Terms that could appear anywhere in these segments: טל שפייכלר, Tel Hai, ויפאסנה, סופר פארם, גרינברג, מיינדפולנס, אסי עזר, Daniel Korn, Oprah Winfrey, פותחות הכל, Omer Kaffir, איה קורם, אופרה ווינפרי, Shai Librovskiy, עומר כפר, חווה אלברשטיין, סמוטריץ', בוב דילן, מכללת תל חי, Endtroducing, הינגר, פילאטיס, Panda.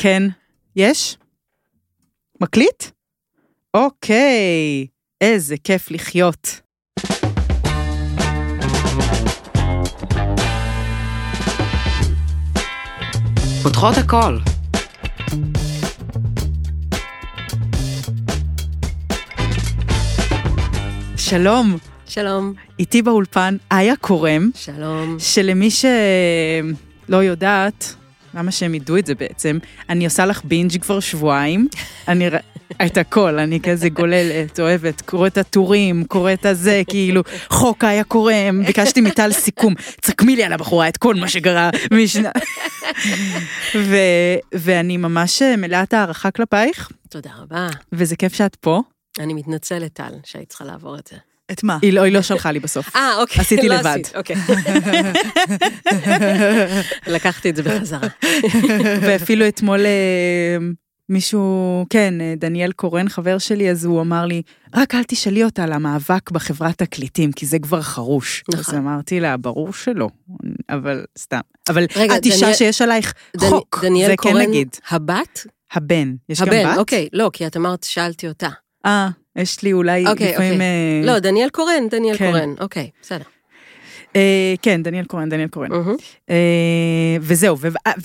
כן, יש? מקליט? אוקיי, איזה כיף לחיות. פותחות הכל. שלום. שלום. איתי באולפן, איה קורם. שלום. שלמי שלא יודעת... למה שהם ידעו את זה בעצם? אני עושה לך בינג' כבר שבועיים, אני את הכל, אני כזה גוללת, אוהבת, קוראת הטורים, קוראת הזה, כאילו, חוק היה קורם, ביקשתי מטל סיכום, צקמי לי על הבחורה את כל מה שגרה משנה. ואני ממש מלאת הערכה כלפייך. תודה רבה. וזה כיף שאת פה. אני מתנצלת, טל, שהיית צריכה לעבור את זה. את מה? היא לא שלחה לי בסוף. אוקיי. עשיתי לבד. אוקיי. לקחתי את זה בחזרה. ואפילו אתמול מישהו, כן, דניאל קורן, חבר שלי, אז הוא אמר לי, רק אל תשאלי אותה על המאבק בחברת תקליטים, כי זה כבר חרוש. אז אמרתי לה, ברור שלא, אבל סתם. אבל את אישה שיש עלייך חוק, זה כן נגיד. הבת? הבן. יש גם בת? הבן, אוקיי. לא, כי את אמרת, שאלתי אותה. יש לי אולי לפעמים... לא, דניאל קורן, דניאל קורן. אוקיי, בסדר. כן, דניאל קורן, דניאל קורן. וזהו,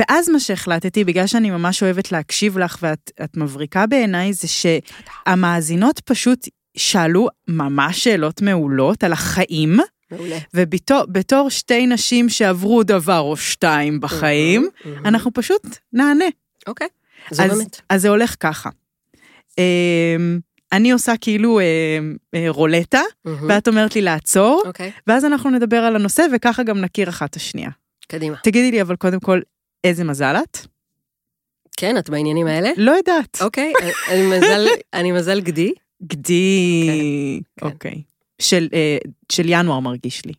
ואז מה שהחלטתי, בגלל שאני ממש אוהבת להקשיב לך, ואת מבריקה בעיניי, זה שהמאזינות פשוט שאלו ממש שאלות מעולות על החיים, ובתור שתי נשים שעברו דבר או שתיים בחיים, אנחנו פשוט נענה. אוקיי, זה באמת. אז זה הולך ככה. אני עושה כאילו רולטה, ואת אומרת לי לעצור, ואז אנחנו נדבר על הנושא, וככה גם נכיר אחת השנייה. קדימה. תגידי לי, אבל קודם כל, איזה מזל את? כן, את בעניינים האלה? לא יודעת. אוקיי, אני מזל גדי. גדי, אוקיי. של ינואר מרגיש לי.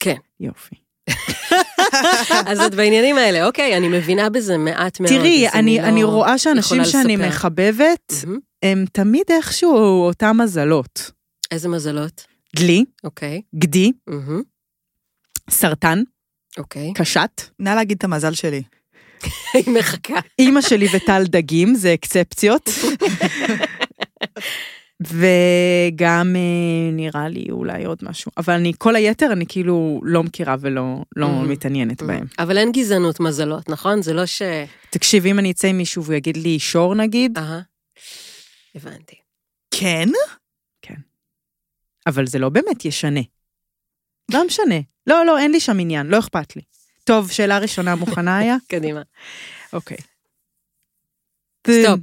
כן. יופי. אז את בעניינים האלה, אוקיי, אני מבינה בזה מעט מאוד. תראי, אני רואה שאנשים שאני מחבבת, הם תמיד איכשהו אותם מזלות. איזה מזלות? דלי, גדי, סרטן, קשת. נא להגיד את המזל שלי. היא מחכה. אמא שלי וטל דגים, זה אקספציות. וגם נראה לי אולי עוד משהו. אבל אני, כל היתר אני כאילו לא מכירה ולא מתעניינת בהם. אבל אין גזענות מזלות, נכון? זה לא ש... תקשיב, אם אני אצא עם מישהו ויגיד לי שור נגיד, הבנתי. כן? כן. אבל זה לא באמת ישנה. לא משנה. לא, לא, אין לי שם עניין, לא אכפת לי. טוב, שאלה ראשונה מוכנה היה? קדימה. אוקיי. סטופ.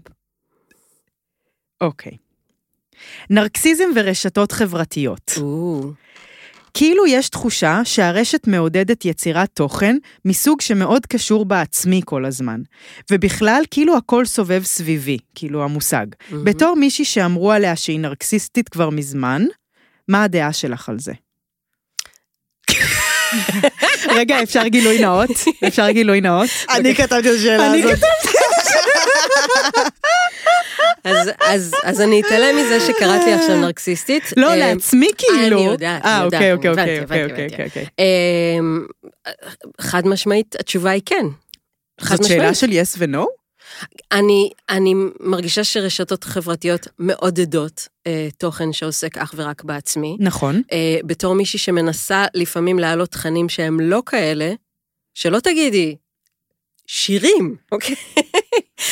אוקיי. נרקסיזם ורשתות חברתיות. כאילו יש תחושה שהרשת מעודדת יצירת תוכן מסוג שמאוד קשור בעצמי כל הזמן. ובכלל, כאילו הכל סובב סביבי, כאילו המושג. בתור מישהי שאמרו עליה שהיא נרקסיסטית כבר מזמן, מה הדעה שלך על זה? רגע, אפשר גילוי נאות? אפשר גילוי נאות? אני כתבתי את השאלה הזאת. אז אני אתעלם מזה שקראת לי עכשיו נרקסיסטית. לא, לעצמי כאילו. אני יודעת. אוקיי. חד משמעית, התשובה היא כן. זאת שאלה של yes ו-no? אני מרגישה שרשתות חברתיות מעודדות תוכן שעוסק אך ורק בעצמי. נכון. בתור מישהי שמנסה לפעמים להעלות תכנים שהם לא כאלה, שלא תגידי, שירים, אוקיי?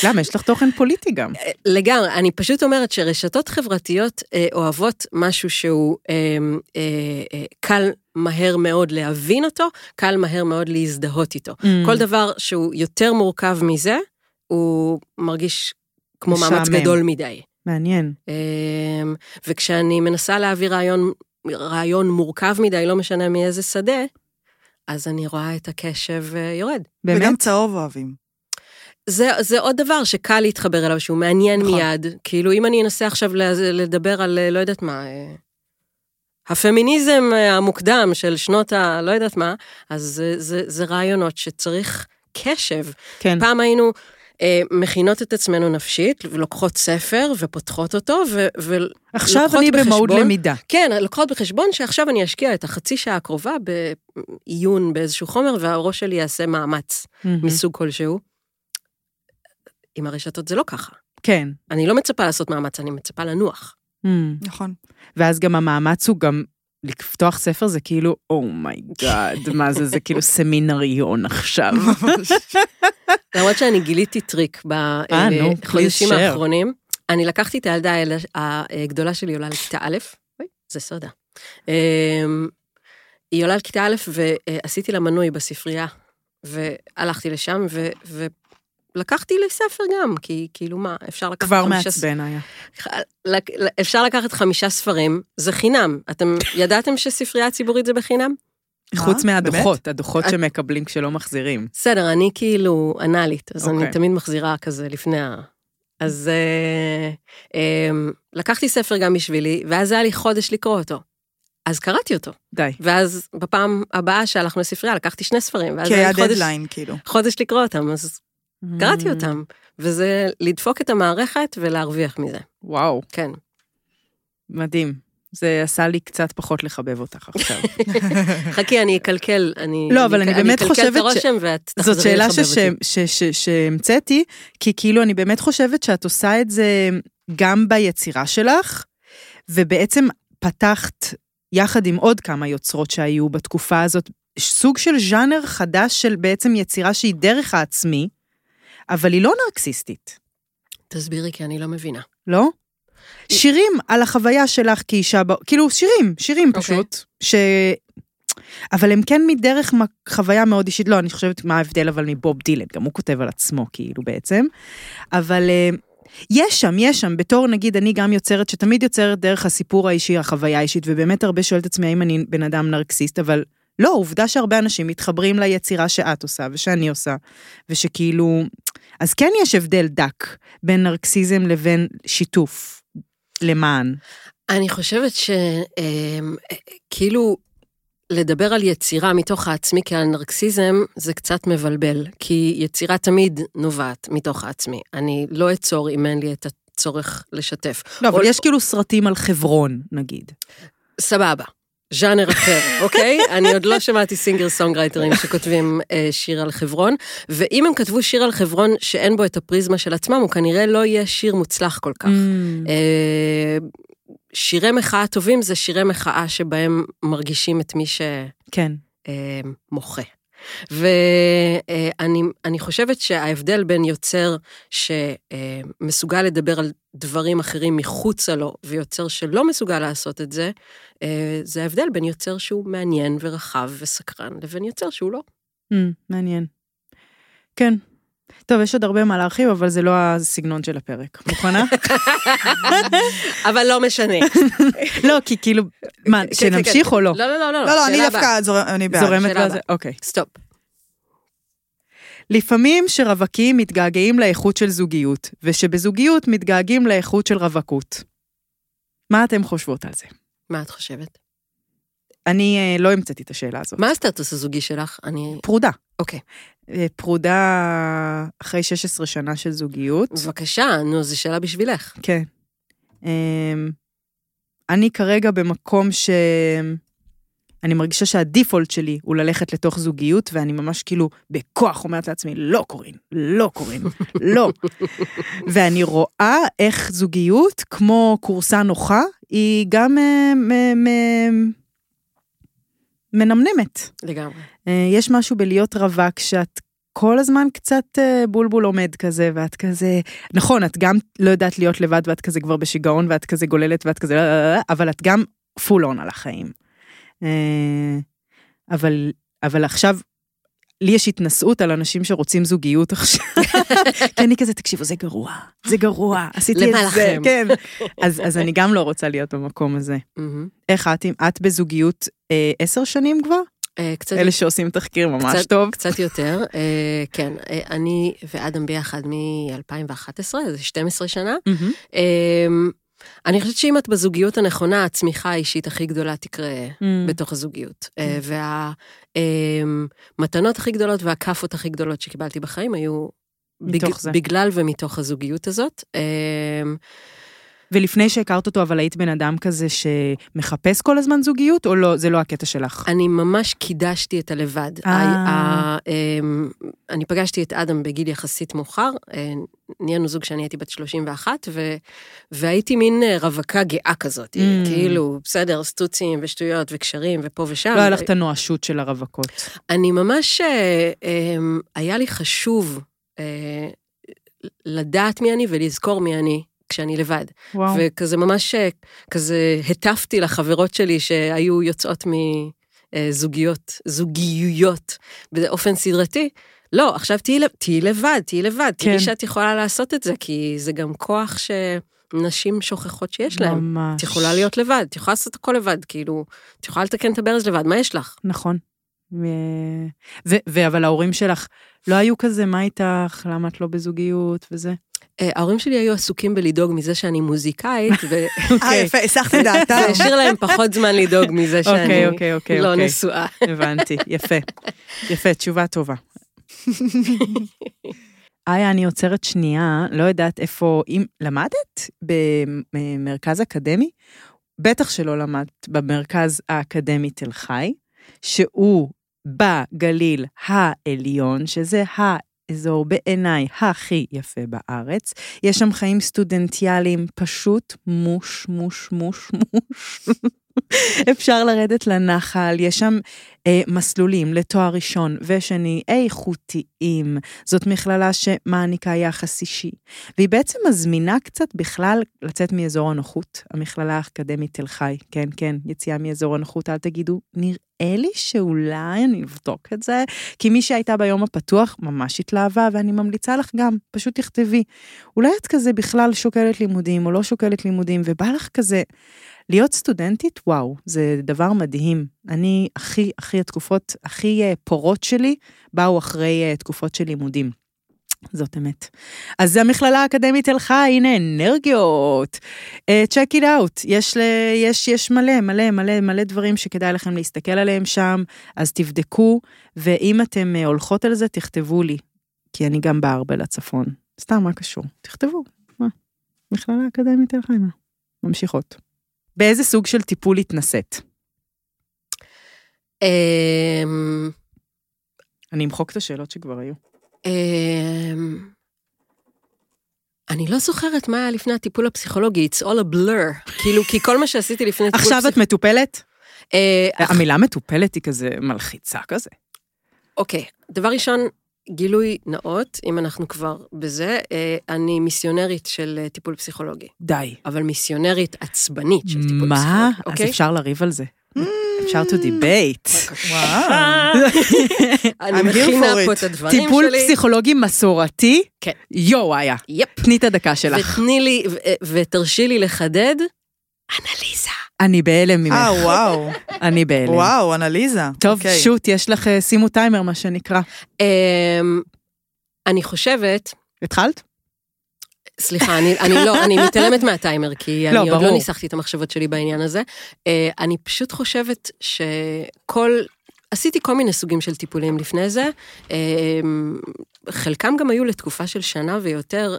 למה? יש לך תוכן פוליטי גם. לגמרי, אני פשוט אומרת שרשתות חברתיות אוהבות משהו שהוא קל מהר מאוד להבין אותו, קל מהר מאוד להזדהות איתו. כל דבר שהוא יותר מורכב מזה, הוא מרגיש כמו מאמץ גדול מדי. מעניין. וכשאני מנסה להביא רעיון מורכב מדי, לא משנה מאיזה שדה, אז אני רואה את הקשב יורד. באמת? וגם צהוב אוהבים. זה עוד דבר שקל להתחבר אליו, שהוא מעניין מיד. כאילו, אם אני אנסה עכשיו לדבר על, לא יודעת מה, הפמיניזם המוקדם של שנות ה... לא יודעת מה, אז זה רעיונות שצריך קשב. פעם היינו מכינות את עצמנו נפשית, ולוקחות ספר ופותחות אותו, עכשיו אני במהות למידה. כן, לוקחות בחשבון שעכשיו אני אשקיע את החצי שעה הקרובה בעיון באיזשהו חומר, והראש שלי יעשה מאמץ מסוג כלשהו. עם הרשתות זה לא ככה. כן. אני לא מצפה לעשות מאמץ, אני מצפה לנוח. נכון. ואז גם המאמץ הוא גם, לפתוח ספר זה כאילו, אומייגאד, מה זה, זה כאילו סמינריון עכשיו. למרות שאני גיליתי טריק בחודשים האחרונים, אני לקחתי את הילדה הגדולה שלי, עולה לכיתה א', זה סודה. היא עולה לכיתה א', ועשיתי לה מנוי בספרייה, והלכתי לשם, ולקחתי לספר גם, כי כאילו מה, אפשר לקחת כבר מעצבן היה. אפשר לקחת 5 ספרים, זה חינם. אתם ידעתם שספרייה ציבורית זה בחינם? חוץ מהדוחות, הדוחות שמקבלים כשלא מחזירים. בסדר, אני כאילו אנלית, אז אני תמיד מחזירה כזה לפני ה... אז לקחתי ספר גם בשבילי, ואז היה לי חודש לקרוא אותו. אז קראתי אותו. די. ואז בפעם הבאה שהלכנו לספריה, לקחתי 2 ספרים, ואז היה לי חודש לקרוא אותם, אז קראתי אותם. וזה לדפוק את המערכת ולהרוויח מזה. וואו. כן. מדהים. זה עשה לי קצת פחות לחבב אותך עכשיו. חכי, אני אקלקל. לא, אבל אני באמת חושבת... אני אקלקל את הרושם ואת תחזרי לחבב אותי. זאת שאלה שהמצאתי, כי כאילו אני באמת חושבת שאת עושה את זה גם ביצירה שלך, ובעצם פתחת יחד עם עוד כמה יוצרות שהיו בתקופה הזאת, סוג של ז'אנר חדש של בעצם יצירה שהיא דרך העצמי, אבל היא לא נרקסיסטית. תסבירי, כי אני לא מבינה. לא? שירים על החוויה שלך כאישה, כאילו שירים פשוט, אבל הם כן מדרך חוויה מאוד אישית, לא, אני חושבת מה ההבדל אבל מבוב דילן, גם הוא כותב על עצמו כאילו בעצם, אבל... יש שם, בתור נגיד אני גם יוצרת, שתמיד יוצרת דרך הסיפור האישי, החוויה האישית, ובאמת הרבה שואל את עצמי, האם אני בן אדם נרקסיסט, אבל לא, עובדה שהרבה אנשים מתחברים ליצירה שאת עושה, ושאני עושה, ושכאילו, אז כן יש הבדל דק, בין נרקסיזם לבין שיתוף, למען. אני חושבת שכאילו, לדבר על יצירה מתוך העצמי כעל נרקסיזם, זה קצת מבלבל, כי יצירה תמיד נובעת מתוך העצמי. אני לא אצור אם אין לי את הצורך לשתף. לא, אבל יש כאילו סרטים על חברון, נגיד. סבבה, ז'אנר אחר, אוקיי? אני עוד לא שמעתי סינגר סונגרייטרים שכותבים שיר על חברון, ואם הם כתבו שיר על חברון שאין בו את הפריזמה של עצמם, הוא כנראה לא יהיה שיר מוצלח כל כך. שירי מחאה טובים זה שירי מחאה שבהם מרגישים את מי שמוחה. ואני חושבת שההבדל בין יוצר שמסוגל לדבר על דברים אחרים מחוצה לו, ויוצר שלא מסוגל לעשות את זה, זה ההבדל בין יוצר שהוא מעניין ורחב וסקרן, לבין יוצר שהוא לא. מעניין. כן. טוב, יש עוד הרבה מה להרחיב, אבל זה לא הסגנון של הפרק. מוכנה? אבל לא משנה. לא, כי כאילו, מה, שנמשיך או לא? לא, אני דווקא זורמת בזה. אוקיי. סטופ. לפעמים שרווקים מתגעגעים לאיכות של זוגיות, ושבזוגיות מתגעגעים לאיכות של רווקות. מה אתם חושבות על זה? מה את חושבת? אני לא המצאתי את השאלה הזאת. מה הסטטוס הזוגי שלך? פרודה. אוקיי. פרודה אחרי 16 שנה של זוגיות. בבקשה, נו, זו שאלה בשבילך. כן. אני כרגע במקום שאני מרגישה שהדיפולט שלי הוא ללכת לתוך זוגיות, ואני ממש כאילו בכוח אומרת לעצמי, לא קורין. ואני רואה איך זוגיות, כמו קורסה נוחה, היא גם... מנמנמת. לגמרי. יש משהו בלהיות רווק שאת כל הזמן קצת בולבול עומד כזה, ואת כזה, נכון, את גם לא יודעת להיות לבד, ואת כזה כבר בשיגעון, ואת כזה גוללת, ואת כזה, אבל את גם פול און על החיים. אבל עכשיו, לי יש התנסות על אנשים שרוצים זוגיות עכשיו. כי אני כזה, תקשיבו, זה גרוע. עשיתי את זה, כן. אז אני גם לא רוצה להיות במקום הזה. איך את בזוגיות 10 שנים כבר? אלה שעושים תחקיר ממש טוב. קצת יותר, כן. אני ואדם ביחד מ-2011, זה 12 שנה. אני חושבת שאם את בזוגיות הנכונה, הצמיחה האישית הכי גדולה תקרה בתוך הזוגיות. והמתנות הכי גדולות והקפות הכי גדולות שקיבלתי בחיים היו בגלל ומתוך הזוגיות הזאת. ולפני שהכרת אותו, אבל היית בן אדם כזה שמחפש כל הזמן זוגיות, או לא, זה לא הקטע שלך? אני ממש קידשתי את הלבד. אני פגשתי את אדם בגיל יחסית מאוחר, נהיינו זוג שאני הייתי בת 31, והייתי מין רווקה גאה כזאת, כאילו, בסדר, סטוצים ושטויות וקשרים ופה ושם. לא הלכת הנואשות של הרווקות. אני ממש, היה לי חשוב לדעת מי אני ולזכור מי אני, כשאני לבד. וואו. וכזה ממש, כזה הטפתי לחברות שלי שהיו יוצאות מזוגיות, באופן סדרתי, לא, עכשיו תהי לבד, כן. תראי שאת יכולה לעשות את זה, כי זה גם כוח שנשים שוכחות שיש ממש. להם. את יכולה להיות לבד, את יכולה לעשות הכל לבד, כאילו, את יכולה לתקן את הברז לבד, מה יש לך? נכון. אבל ההורים שלך לא היו כזה, מה איתך? למה את לא בזוגיות וזה? ההורים שלי היו עסוקים בלדאוג מזה שאני מוזיקאית, יפה, הסחתי דעתם. השאיר להם פחות זמן לדאוג מזה שאני לא נשואה. הבנתי, יפה. יפה, תשובה טובה. איה, אני עוצרת שנייה, לא יודעת איפה, אם למדת במרכז אקדמי? בטח שלא למדת במרכז האקדמי תל חי, שהוא בגליל העליון, שזה האזור בעיניי הכי יפה בארץ. יש שם חיים סטודנטיאליים פשוט מוש. אפשר לרדת לנחל, יש שם מסלולים לתואר ראשון ושני, איכותיים. זאת מכללה שמעניקה יחס אישי. והיא בעצם מזמינה קצת בכלל לצאת מאזור הנוחות, המכללה האקדמית תל חי, כן, יציאה מאזור הנוחות, אל תגידו, נראה לי שאולי אני אבדוק את זה, כי מי שהייתה ביום הפתוח ממש התלהבה, ואני ממליצה לך גם, פשוט תכתבי, אולי את כזה בכלל שוקלת לימודים, או לא שוקלת לימודים, ובא לך כזה, להיות סטודנטית, וואו, זה דבר מדהים. אני, הכי התקופות, הכי פורות שלי, באו אחרי תקופות של לימודים. זאת אמת. אז המכללה האקדמית תל חי, הנה, אנרגיות. Check it out. יש מלא דברים שכדאי לכם להסתכל עליהם שם, אז תבדקו, ואם אתם הולכות על זה, תכתבו לי, כי אני גם באה הרבה לצפון. סתם, מה קשור? תכתבו. מה? מכללה אקדמית תל חי, מה? ממשיכות. באיזה סוג של טיפול התנסית? אני אמחוק את השאלות שכבר היו. אני לא זוכרת מה היה לפני הטיפול הפסיכולוגי, it's all a blur, כאילו, כי כל מה שעשיתי לפני טיפול פסיכולוגי... עכשיו את מטופלת? המילה מטופלת היא כזה מלחיצה כזה. אוקיי, דבר ראשון, גילוי נאות, אם אנחנו כבר בזה, אני מיסיונרית של טיפול פסיכולוגי. די. אבל מיסיונרית עצבנית של טיפול פסיכולוגי. מה? אז אפשר לריב על זה. אפשר to debate. בבקשה. אני מכינה פה את הדברים שלי. טיפול פסיכולוגי מסורתי? כן. יו, איה. יפ. תני את הדקה שלך. ותני לי, ותרשי לי לחדד, אנליזה. אני בהלם ממך. וואו. אני בהלם. וואו, אנליזה. טוב, שוט, יש לך שימו טיימר, מה שנקרא. אני חושבת... התחלת? סליחה, אני מתעלמת מהטיימר, כי אני עוד לא ניסחתי את המחשבות שלי בעניין הזה. אני פשוט חושבת שכל... עשיתי כל מיני סוגים של טיפולים לפני זה. חלקם גם היו לתקופה של שנה ויותר.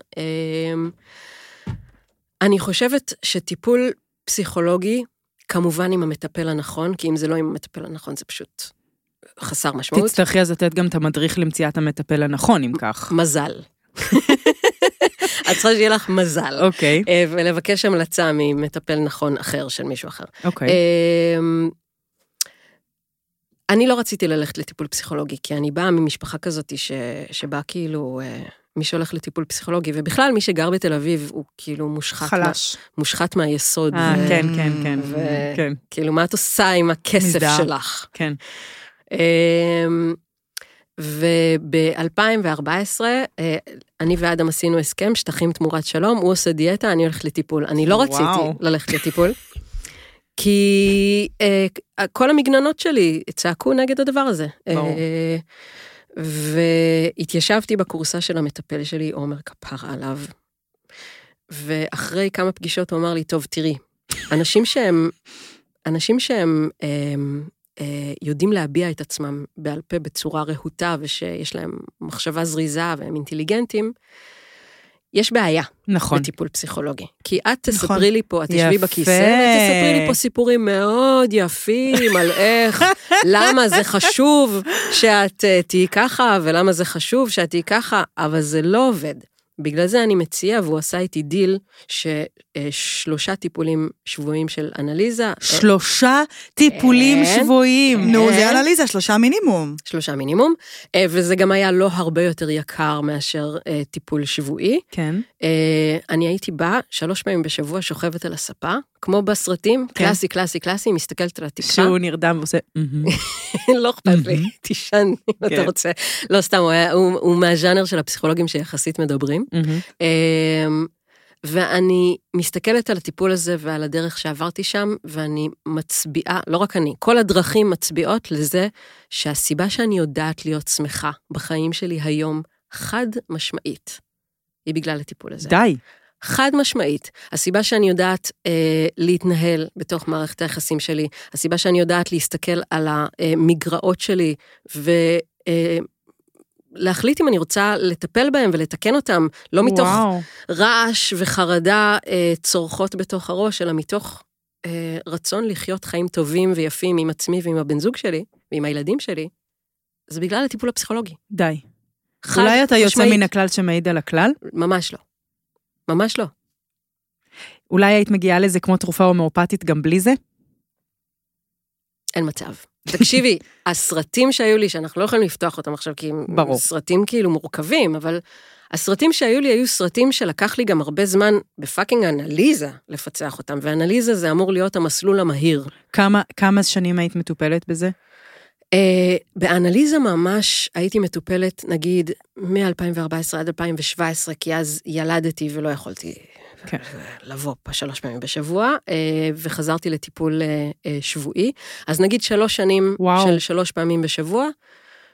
אני חושבת שטיפול... פסיכולוגי, כמובן עם המטפל הנכון, כי אם זה לא עם המטפל הנכון, זה פשוט חסר משמעות. תצטרכי אז לתת גם את המדריך למציאת המטפל הנכון, אם כך. מזל. את צריכה שיהיה לך מזל. אוקיי. ולבקש המלצה ממטפל נכון אחר, של מישהו אחר. אוקיי. אני לא רציתי ללכת לטיפול פסיכולוגי, כי אני באה ממשפחה כזאת שבאה כאילו... מי שהולך לטיפול פסיכולוגי, ובכלל מי שגר בתל אביב, הוא כאילו מושחת מהיסוד. כן. כאילו, מה את עושה עם הכסף שלך? כן. וב-2014, אני ואדם עשינו הסכם, שטחים תמורת שלום, הוא עושה דיאטה, אני הולך לטיפול. אני לא רציתי ללכת לטיפול, כי כל המגננות שלי צעקו נגד הדבר הזה. והתיישבתי בקורסה של המטפל שלי, עומר כפר עליו, ואחרי כמה פגישות הוא אמר לי, טוב, תראי, אנשים שהם יודעים להביע את עצמם בעל פה בצורה רהוטה, ושיש להם מחשבה זריזה והם אינטליגנטים, יש בעיה בטיפול פסיכולוגי. כי את תספרי לי פה, את תשבי בכיסא, ואת תספרי לי פה סיפורים מאוד יפים על איך, למה זה חשוב שאת תהיי ככה, ולמה זה חשוב שאת תהיי ככה, אבל זה לא עובד. בגלל זה אני מציע, והוא עשה איתי דיל, ששלושה טיפולים שבועיים של אנליזה. שלושה טיפולים שבועיים. נו, זה אנליזה, שלושה מינימום. שלושה מינימום, וזה גם היה לא הרבה יותר יקר מאשר טיפול שבועי. כן. אני הייתי באה 3 פעמים בשבוע, שוכבת על הספה, כמו בסרטים, קלאסי, קלאסי, קלאסי, מסתכלת על התקרה. שהוא נרדם ועושה, לא אכפת לי, תישן, אם אתה רוצה. לא סתם, הוא מהז'אנר של הפסיכולוגים שיחסית מדברים. ואני מסתכלת על הטיפול הזה ועל הדרך שעברתי שם, ואני מצביעה, לא רק אני, כל הדרכים מצביעות לזה שהסיבה שאני יודעת להיות שמחה בחיים שלי היום, חד משמעית, היא בגלל הטיפול הזה. די. חד משמעית. הסיבה שאני יודעת להתנהל בתוך מערכת היחסים שלי, הסיבה שאני יודעת להסתכל על המגרעות שלי, ולהחליט אם אני רוצה לטפל בהם ולתקן אותם, לא מתוך רעש וחרדה צורכות בתוך הראש, אלא מתוך רצון לחיות חיים טובים ויפים עם עצמי ועם הבן זוג שלי, ועם הילדים שלי, זה בגלל הטיפול הפסיכולוגי. די. אולי אתה יוצא מן הכלל שמעיד על הכלל? ממש לא. ממש לא. אולי היית מגיעה לזה כמו תרופה הומאופתית גם בלי זה? אין מצב. תקשיבי, הסרטים שהיו לי, שאנחנו לא יכולים לפתוח אותם עכשיו, כי הם סרטים כאילו מורכבים, אבל הסרטים שהיו לי היו סרטים שלקח לי גם הרבה זמן בפאקינג אנליזה לפצח אותם, ואנליזה זה אמור להיות המסלול המהיר. כמה שנים היית מטופלת בזה? באנליזה ממש הייתי מטופלת, נגיד, מ-2014 עד 2017, כי אז ילדתי ולא יכולתי לבוא 3 פעמים בשבוע, וחזרתי לטיפול שבועי. אז נגיד 3 שנים של 3 פעמים בשבוע,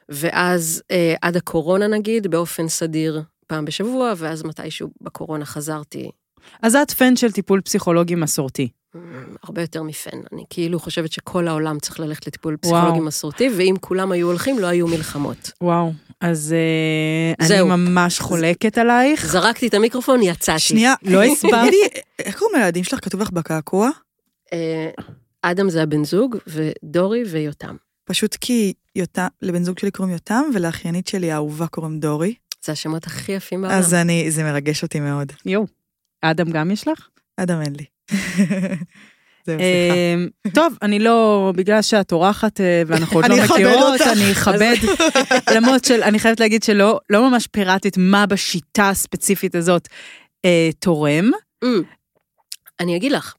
ואז עד הקורונה נגיד, באופן סדיר פעם בשבוע, ואז מתישהו בקורונה חזרתי. אז את פן של טיפול פסיכולוגי מסורתי. הרבה יותר מפן. אני כאילו חושבת שכל העולם צריך ללכת לטיפול פסיכולוגי מסורתי, ואם כולם היו הולכים, לא היו מלחמות. וואו, אז אני ממש חולקת עלייך. זרקתי את המיקרופון, יצאתי. שנייה, לא הסברתי. איך קוראים הילדים שלך? כתוב לך בקעקוע? אדם זה הבן זוג, ודורי ויותם. פשוט כי לבן זוג שלי קוראים יותם, ולאחיינית שלי האהובה קוראים דורי. זה השמות הכי יפים בעולם. אז זה מרגש אותי מאוד. יו, אדם גם יש לך? אדם אין לי. טוב, אני לא, בגלל שאת אורחת ואנחנו עוד לא מכירות, אני אכבד, למרות שאני חייבת להגיד שלא ממש פירטית מה בשיטה הספציפית הזאת תורם. אני אגיד לך,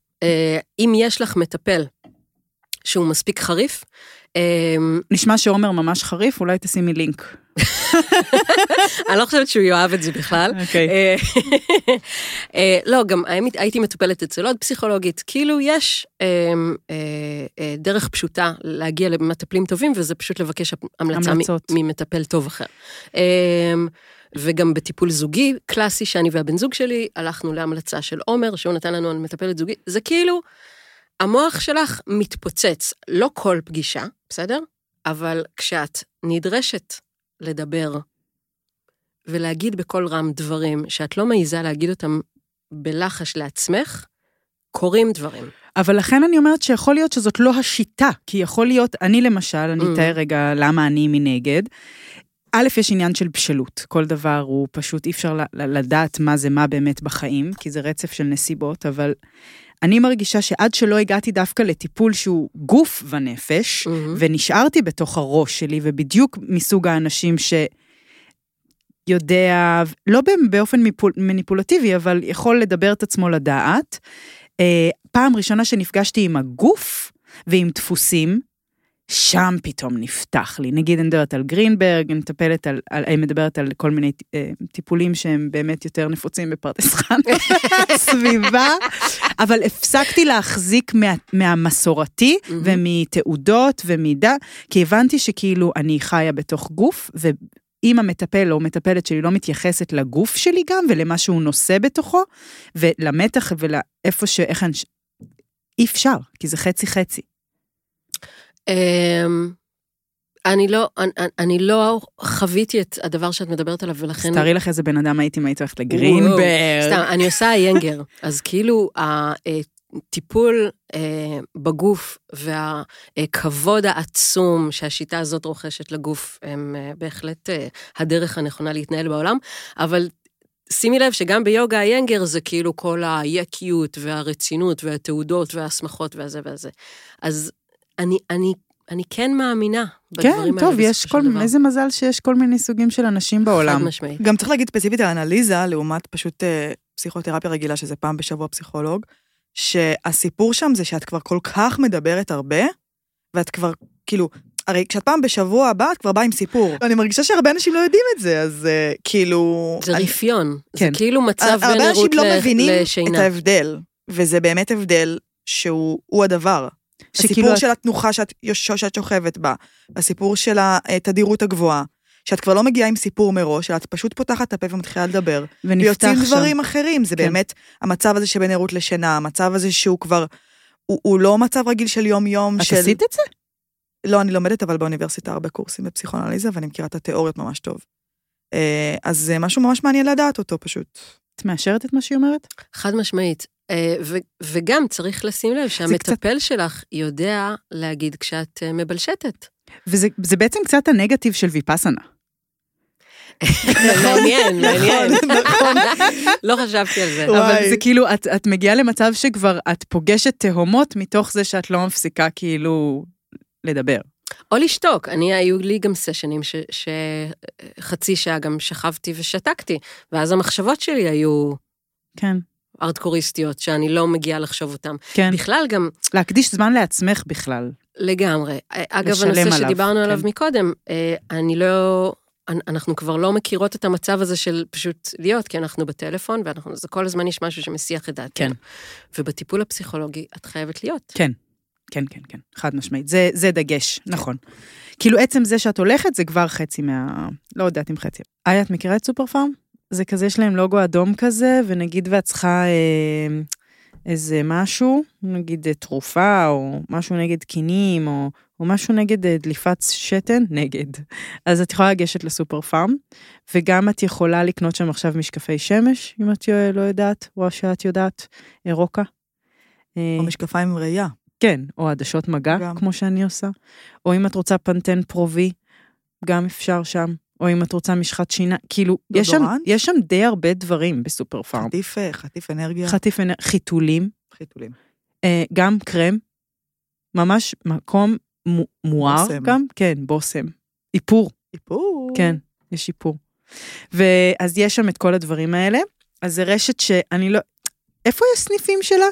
אם יש לך מטפל שהוא מספיק חריף, נשמע שעומר ממש חריף, אולי תשימי לינק. אני לא חושבת שהוא יאהב את זה בכלל. לא, גם הייתי מטופלת אצל עוד פסיכולוגית, כאילו יש דרך פשוטה להגיע למטפלים טובים, וזה פשוט לבקש המלצה ממטפל טוב אחר. וגם בטיפול זוגי, קלאסי, שאני והבן זוג שלי, הלכנו להמלצה של עומר, שהוא נתן לנו מטפלת זוגי, זה כאילו, המוח שלך מתפוצץ, לא כל פגישה, בסדר? אבל כשאת נדרשת לדבר ולהגיד בכל רם דברים שאת לא מעיזה להגיד אותם בלחש לעצמך, קוראים דברים. אבל לכן אני אומרת שיכול להיות שזאת לא השיטה, כי יכול להיות, אני למשל, אני תאר רגע למה אני מנגד, א', יש עניין של בשלות, כל דבר הוא פשוט, אי אפשר לדעת מה זה מה באמת בחיים, כי זה רצף של נסיבות, אבל אני מרגישה שעד שלא הגעתי דווקא לטיפול שהוא גוף ונפש, ונשארתי בתוך הראש שלי, ובדיוק מסוג האנשים שיודע, לא באופן מניפולטיבי, אבל יכול לדבר את עצמו לדעת. פעם ראשונה שנפגשתי עם הגוף ועם דפוסים, שם פתאום נפתח לי. נגיד, אני מדברת על גרינברג, אני מדברת על כל מיני טיפולים שהם באמת יותר נפוצים בפרדס חנה, סביבה, אבל הפסקתי להחזיק מהמסורתי, ומתעודות, ומידע, כי הבנתי שכאילו אני חיה בתוך גוף, ואם המטפל או מטפלת שלי לא מתייחסת לגוף שלי גם, ולמה שהוא נושא בתוכו, ולמתח ולאיפה שאיך אי אפשר, כי זה חצי חצי. אני לא חוויתי את הדבר שאת מדברת עליו, ולכן... אז תארי לך איזה בן אדם הייתי, אם הייתי הולכת לגרינברג. סתם, אני עושה ינגר, אז כאילו הטיפול בגוף והכבוד העצום שהשיטה הזאת רוכשת לגוף, הם בהחלט הדרך הנכונה להתנהל בעולם, אבל... שימי לב שגם ביוגה הינגר זה כאילו כל היקיות והרצינות והתעודות וההסמכות והזה והזה. אז אני כן מאמינה בדברים האלה. כן, טוב, יש איזה מזל שיש כל מיני סוגים של אנשים בעולם. חד משמעית. גם צריך להגיד ספציפית על אנליזה, לעומת פשוט פסיכותרפיה רגילה, שזה פעם בשבוע פסיכולוג, שהסיפור שם זה שאת כבר כל כך מדברת הרבה, ואת כבר כאילו... הרי כשאת פעם בשבוע הבא, את כבר באה עם סיפור. אני מרגישה שהרבה אנשים לא יודעים את זה, אז כאילו... זה רפיון. זה כאילו מצב בין עירות לשינה. הרבה אנשים לא מבינים את ההבדל, וזה באמת הבדל שהוא הדבר. הסיפור של התנוחה שאת שוכבת בה, הסיפור של התדירות הגבוהה, שאת כבר לא מגיעה עם סיפור מראש, אלא את פשוט פותחת את הפה ומתחילה לדבר, ויוצאים דברים אחרים. זה באמת המצב הזה שבין עירות לשינה, המצב הזה שהוא כבר... הוא לא מצב רגיל של יום-יום. את עשית את זה? לא, אני לומדת, אבל באוניברסיטה הרבה קורסים בפסיכואנליזה, ואני מכירה את התיאוריות ממש טוב. אז זה משהו ממש מעניין לדעת אותו פשוט. את מאשרת את מה שהיא אומרת? חד משמעית. וגם צריך לשים לב שהמטפל שלך יודע להגיד כשאת מבלשתת. וזה בעצם קצת הנגטיב של ויפאסנה. מעניין, מעניין. לא חשבתי על זה. אבל זה כאילו, את מגיעה למצב שכבר את פוגשת תהומות מתוך זה שאת לא מפסיקה כאילו... לדבר. או לשתוק. היו לי גם סשנים שחצי שעה גם שכבתי ושתקתי, ואז המחשבות שלי היו ארדקוריסטיות, שאני לא מגיעה לחשוב אותן. בכלל גם... להקדיש זמן לעצמך בכלל. לגמרי. אגב, הנושא שדיברנו עליו מקודם, אנחנו כבר לא מכירות את המצב הזה של פשוט להיות, כי אנחנו בטלפון, וזה כל הזמן יש משהו שמסיח את דעתנו. ובטיפול הפסיכולוגי את חייבת להיות. כן. כן, כן, כן, חד משמעית. זה דגש, נכון. כאילו עצם זה שאת הולכת, זה כבר חצי מה... לא יודעת אם חצי. איה, את מכירה את סופר פארם? זה כזה, יש להם לוגו אדום כזה, ונגיד ואת צריכה איזה משהו, נגיד תרופה, או משהו נגד קינים, או משהו נגד דליפת שתן, נגד. אז את יכולה לגשת לסופר פארם, וגם את יכולה לקנות שם עכשיו משקפי שמש, אם את לא יודעת, או שאת יודעת, אירוקה. או משקפיים ראייה. כן, או עדשות מגע, גם. כמו שאני עושה. או אם את רוצה פנטן פרובי, גם אפשר שם. או אם את רוצה משחת שינה, כאילו, יש שם די הרבה דברים בסופר פארם. חטיף אנרגיה. חיתולים. חיתולים. גם קרם. ממש מקום מואר גם. כן, בוסם. איפור. איפור. כן, יש איפור. ואז יש שם את כל הדברים האלה. אז זה רשת שאני לא... איפה יש סניפים שלה?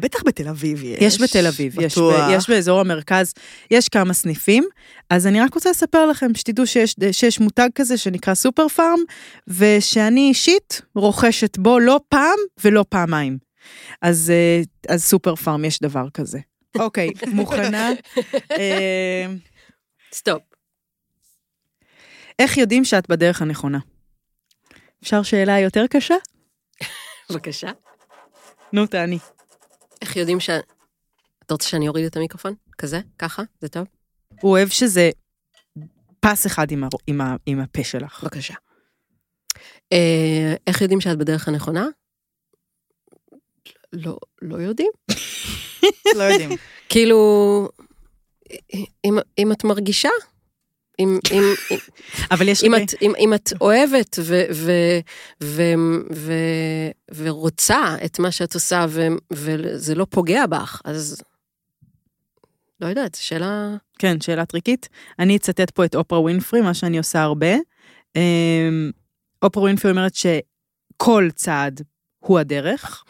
בטח בתל אביב יש. יש בתל אביב, יש באזור המרכז, יש כמה סניפים, אז אני רק רוצה לספר לכם, שתדעו שיש מותג כזה שנקרא סופר פארם, ושאני אישית רוכשת בו לא פעם ולא פעמיים. אז סופר פארם יש דבר כזה. אוקיי, מוכנה. סטופ. איך יודעים שאת בדרך הנכונה? אפשר שאלה יותר קשה? בבקשה. נו, תעני. איך יודעים ש... אתה רוצה שאני אוריד את המיקרופון? כזה? ככה? זה טוב? הוא אוהב שזה פס אחד עם הפה שלך. בבקשה. איך יודעים שאת בדרך הנכונה? לא יודעים. לא יודעים. כאילו, אם את מרגישה, אם את אוהבת ורוצה את מה שאת עושה וזה לא פוגע בך, אז לא יודעת, שאלה... כן, שאלה טריקית. אני אצטט פה את אופרה ווינפרי, מה שאני עושה הרבה. אופרה ווינפרי אומרת שכל צעד הוא הדרך,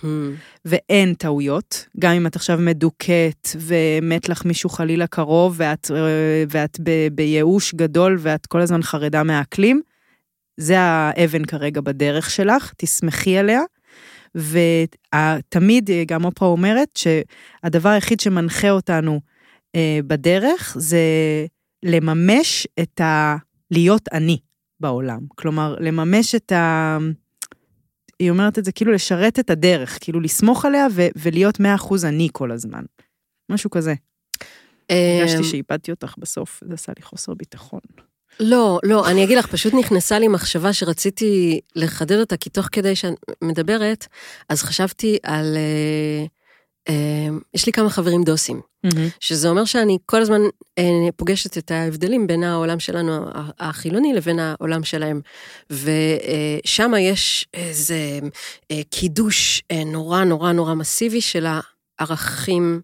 ואין טעויות, גם אם את עכשיו מדוקת, ומת לך מישהו חלילה קרוב, ואת בייאוש גדול, ואת כל הזמן חרדה מהאקלים, זה האבן כרגע בדרך שלך, תשמחי עליה, ותמיד גם אופרה אומרת, שהדבר היחיד שמנחה אותנו בדרך, זה לממש את להיות אני בעולם, כלומר, לממש את היא אומרת את זה כאילו לשרת את הדרך, כאילו לסמוך עליה ולהיות 100% אני כל הזמן. משהו כזה. הרגשתי שאיבדתי אותך בסוף, זה עשה לי חוסר ביטחון. לא, לא, אני אגיד לך, פשוט נכנסה לי מחשבה שרציתי לחדד אותה, כי תוך כדי שאני מדברת, אז חשבתי על... יש לי כמה חברים דוסים, שזה אומר שאני כל הזמן פוגשת את ההבדלים בין העולם שלנו החילוני לבין העולם שלהם, ושם יש איזה קידוש נורא נורא נורא מסיבי של הערכים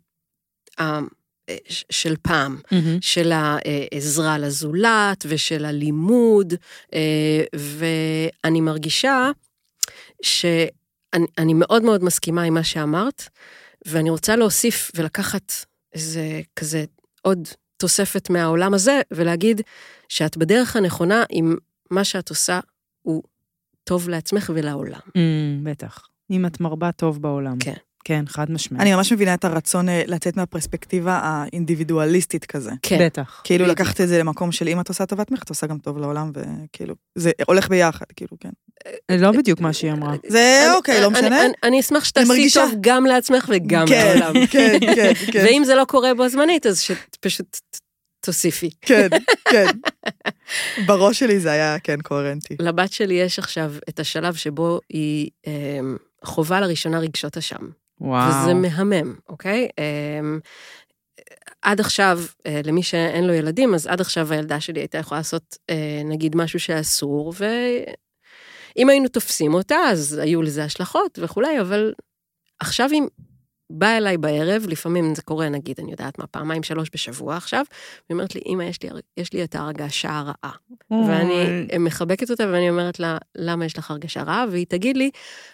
של פעם, של העזרה לזולת ושל הלימוד, ואני מרגישה שאני מאוד מאוד מסכימה עם מה שאמרת, ואני רוצה להוסיף ולקחת איזה כזה עוד תוספת מהעולם הזה, ולהגיד שאת בדרך הנכונה עם מה שאת עושה הוא טוב לעצמך ולעולם. בטח. אם את מרבה טוב בעולם. כן. כן, חד משמעית. אני ממש מבינה את הרצון לצאת מהפרספקטיבה האינדיבידואליסטית כזה. כן. בטח. כאילו לקחת את זה למקום של אם את עושה טוב לעצמך, את עושה גם טוב לעולם, וכאילו, זה הולך ביחד, כאילו, כן. לא בדיוק מה שהיא אמרה. זה אוקיי, לא משנה. אני אשמח שתעשי טוב גם לעצמך וגם לעולם. כן, כן, כן. ואם זה לא קורה בו זמנית, אז שפשוט תוסיפי. כן, כן. בראש שלי זה היה, כן, קוהרנטי. לבת שלי יש עכשיו את השלב שבו היא חובה לראשונה רגשות השם. וואו. וזה מהמם, אוקיי? עד עכשיו, למי שאין לו ילדים, אז עד עכשיו הילדה שלי הייתה יכולה לעשות, נגיד, משהו שאסור, ואם היינו תופסים אותה, אז היו לזה השלכות וכולי, אבל עכשיו אם באה אליי בערב, לפעמים זה קורה, נגיד, אני יודעת מה, פעמיים, 3 בשבוע עכשיו, והיא אומרת לי, אמא, יש לי את הרגשה הרעה. ואני מחבקת אותה, ואני אומרת לה, למה יש לך הרגשה רעה? והיא תגיד לי,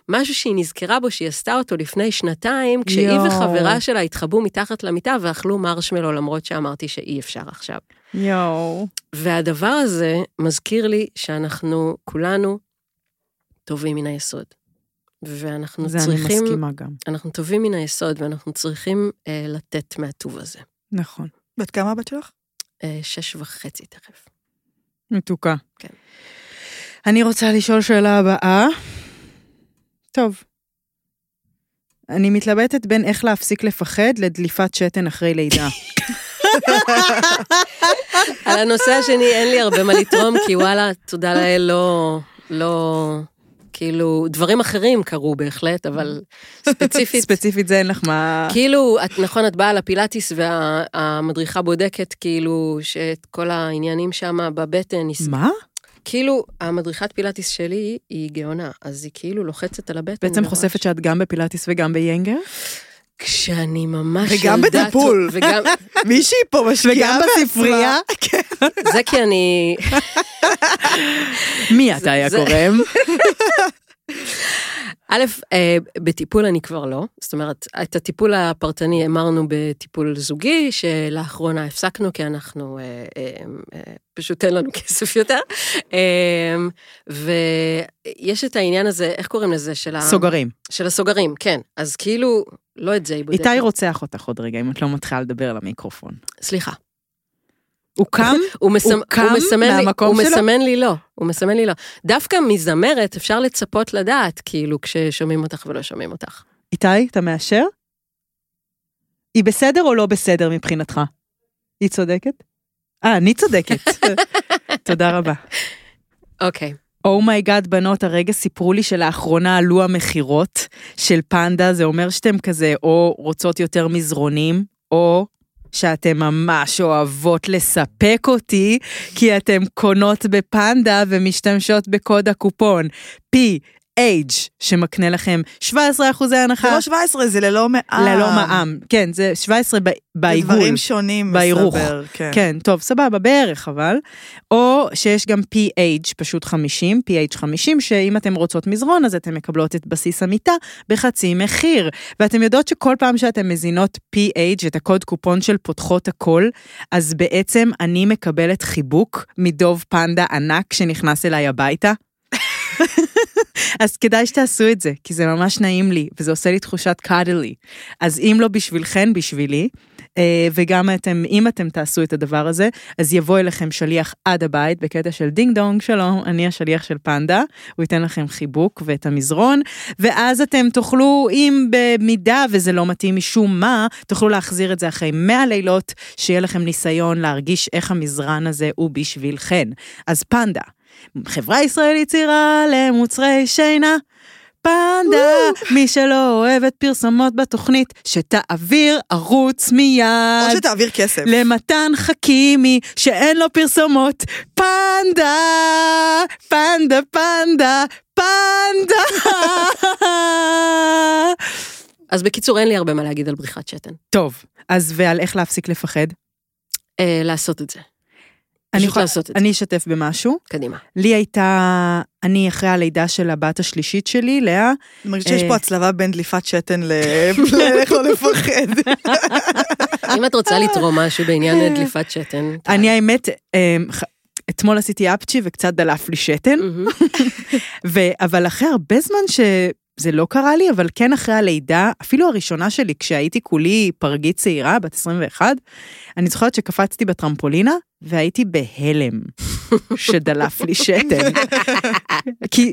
משהו שהיא נזכרה בו, שהיא עשתה אותו לפני 2 כשהיא וחברה שלה התחבאו מתחת למיטה, ואכלו מרשמלו, למרות שאמרתי שאי אפשר עכשיו. יואו. והדבר הזה מזכיר לי, שאנחנו כולנו טובים מן היסוד. ואנחנו צריכים, אנחנו טובים מן היסוד, ואנחנו צריכים לתת מהטוב הזה. נכון. בת כמה הבת שלך? 6.5 תכף. מתוקה. כן. אני רוצה לשאול שאלה הבאה. טוב. אני מתלבטת בין איך להפסיק לפחד לדליפת שתן אחרי לידה. על הנושא השני אין לי הרבה מה לתרום, כי וואלה, תודה לאל, לא... כאילו, דברים אחרים קרו בהחלט, אבל ספציפית... ספציפית זה אין לך מה... כאילו, נכון, את באה לפילאטיס, והמדריכה בודקת, כאילו, שאת כל העניינים שם בבטן... מה? כאילו, המדריכת פילאטיס שלי היא גאונה, אז היא כאילו לוחצת על הבטן. בעצם חושפת שאת גם בפילאטיס וגם ביינגר? כשאני ממש... וגם בטיפול. מישהי פה משקיעה וגם בספרייה. זה כי אני... מי אתה היה קורם? א', בטיפול אני כבר לא. זאת אומרת, את הטיפול הפרטני אמרנו בטיפול זוגי, שלאחרונה הפסקנו, כי אנחנו... פשוט אין לנו כסף יותר. ויש את העניין הזה, איך קוראים לזה? של הסוגרים. של הסוגרים, כן. אז כאילו, לא את זה היא בודקת. איתי רוצח אותך עוד רגע, אם את לא מתחילה לדבר על המיקרופון. סליחה. הוא קם? הוא מסמן לי, הוא מסמן לי לא. הוא מסמן לי לא. דווקא מזמרת אפשר לצפות לדעת, כאילו, כששומעים אותך ולא שומעים אותך. איתי, אתה מאשר? היא בסדר או לא בסדר מבחינתך? היא צודקת? אני צודקת. תודה רבה. אוקיי. אומייגאד, בנות, הרגע סיפרו לי שלאחרונה עלו המחירות של פנדה, זה אומר שאתם כזה או רוצות יותר מזרונים, או שאתם ממש אוהבות לספק אותי, כי אתם קונות בפנדה ומשתמשות בקוד הקופון. PH, שמקנה לכם 17% הנחה. זה לא 17, זה ללא מע"מ. ללא מע"מ, כן, זה 17 בעיגול. לדברים שונים מסבר, כן. כן, טוב, סבבה, בערך אבל. או שיש גם PH, פשוט 50, PH 50, שאם אתם רוצות מזרון, אז אתם מקבלות את בסיס המיטה בחצי מחיר. ואתם יודעות שכל פעם שאתם מזינות PH, את הקוד קופון של פותחות הכל, אז בעצם אני מקבלת חיבוק מדוב פנדה ענק שנכנס אליי הביתה. אז כדאי שתעשו את זה, כי זה ממש נעים לי, וזה עושה לי תחושת קאדלי. אז אם לא בשבילכן, בשבילי, וגם אם אתם תעשו את הדבר הזה, אז יבוא אליכם שליח עד הבית, בקטע של דינג דונג, שלום, אני השליח של פנדה, הוא ייתן לכם חיבוק ואת המזרון, ואז אתם תוכלו, אם במידה וזה לא מתאים משום מה, תוכלו להחזיר את זה אחרי 100 לילות, שיהיה לכם ניסיון להרגיש איך המזרן הזה הוא בשבילכן. אז פנדה, חברה ישראלית צעירה למוצרי שינה, פנדה, מי שלא אוהב את פרסומות בתוכנית, שתעביר ערוץ מיד. או שתעביר כסף. למתן חכימי, שאין לו פרסומות. פנדה, פנדה, פנדה, פנדה. אז בקיצור, אין לי הרבה מה להגיד על בריחת שתן. טוב, אז ועל איך להפסיק לפחד? לעשות את זה. אני אשתף במשהו. קדימה. לי הייתה, אני אחרי הלידה של הבת השלישית שלי, לאה. אני מרגישה שיש פה הצלבה בין דליפת שתן לאיך לא לפחד. אם את רוצה לתרום משהו בעניין דליפת שתן. אני האמת, אתמול עשיתי אפצ'י וקצת דלף לי שתן, אבל אחרי הרבה זמן זה לא קרה לי, אבל כן אחרי הלידה, אפילו הראשונה שלי, כשהייתי כולי פרגית צעירה, בת 21, אני זוכרת שקפצתי בטרמפולינה, והייתי בהלם, שדלף לי שתן.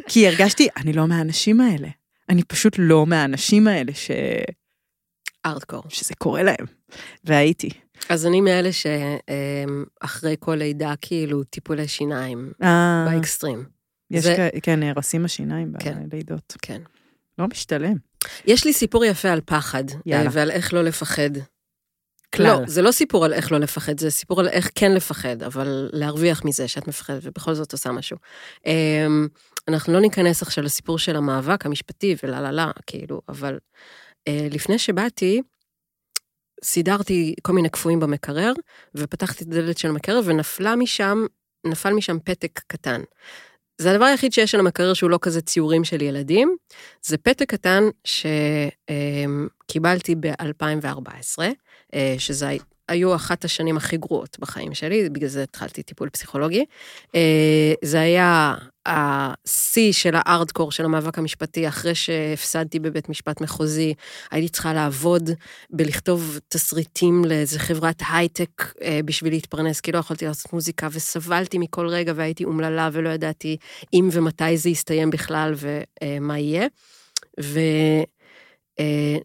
כי הרגשתי, אני לא מהאנשים האלה. אני פשוט לא מהאנשים האלה ארדקור. שזה קורה להם. והייתי. אז אני מאלה שאחרי כל לידה, כאילו טיפולי שיניים, באקסטרים. יש כן, נהרסים השיניים בלידות. כן. לא משתלם. יש לי סיפור יפה על פחד, ועל איך לא לפחד. כלל. לא, זה לא סיפור על איך לא לפחד, זה סיפור על איך כן לפחד, אבל להרוויח מזה שאת מפחדת, ובכל זאת עושה משהו. אנחנו לא ניכנס עכשיו לסיפור של המאבק המשפטי, ולללה, כאילו, אבל לפני שבאתי, סידרתי כל מיני קפואים במקרר, ופתחתי את הדלת של המקרר, ונפל משם פתק קטן. זה הדבר היחיד שיש על המקרר שהוא לא כזה ציורים של ילדים, זה פתק קטן שקיבלתי ב-2014, שזה היו אחת השנים הכי גרועות בחיים שלי, בגלל זה התחלתי טיפול פסיכולוגי, זה היה ה-C של הארדקור של המאבק המשפטי, אחרי שהפסדתי בבית משפט מחוזי, הייתי צריכה לעבוד בלכתוב תסריטים לאיזה חברת הייטק בשביל להתפרנס, כי לא יכולתי לעשות מוזיקה, וסבלתי מכל רגע, והייתי אומללה ולא ידעתי אם ומתי זה יסתיים בכלל, ומה יהיה,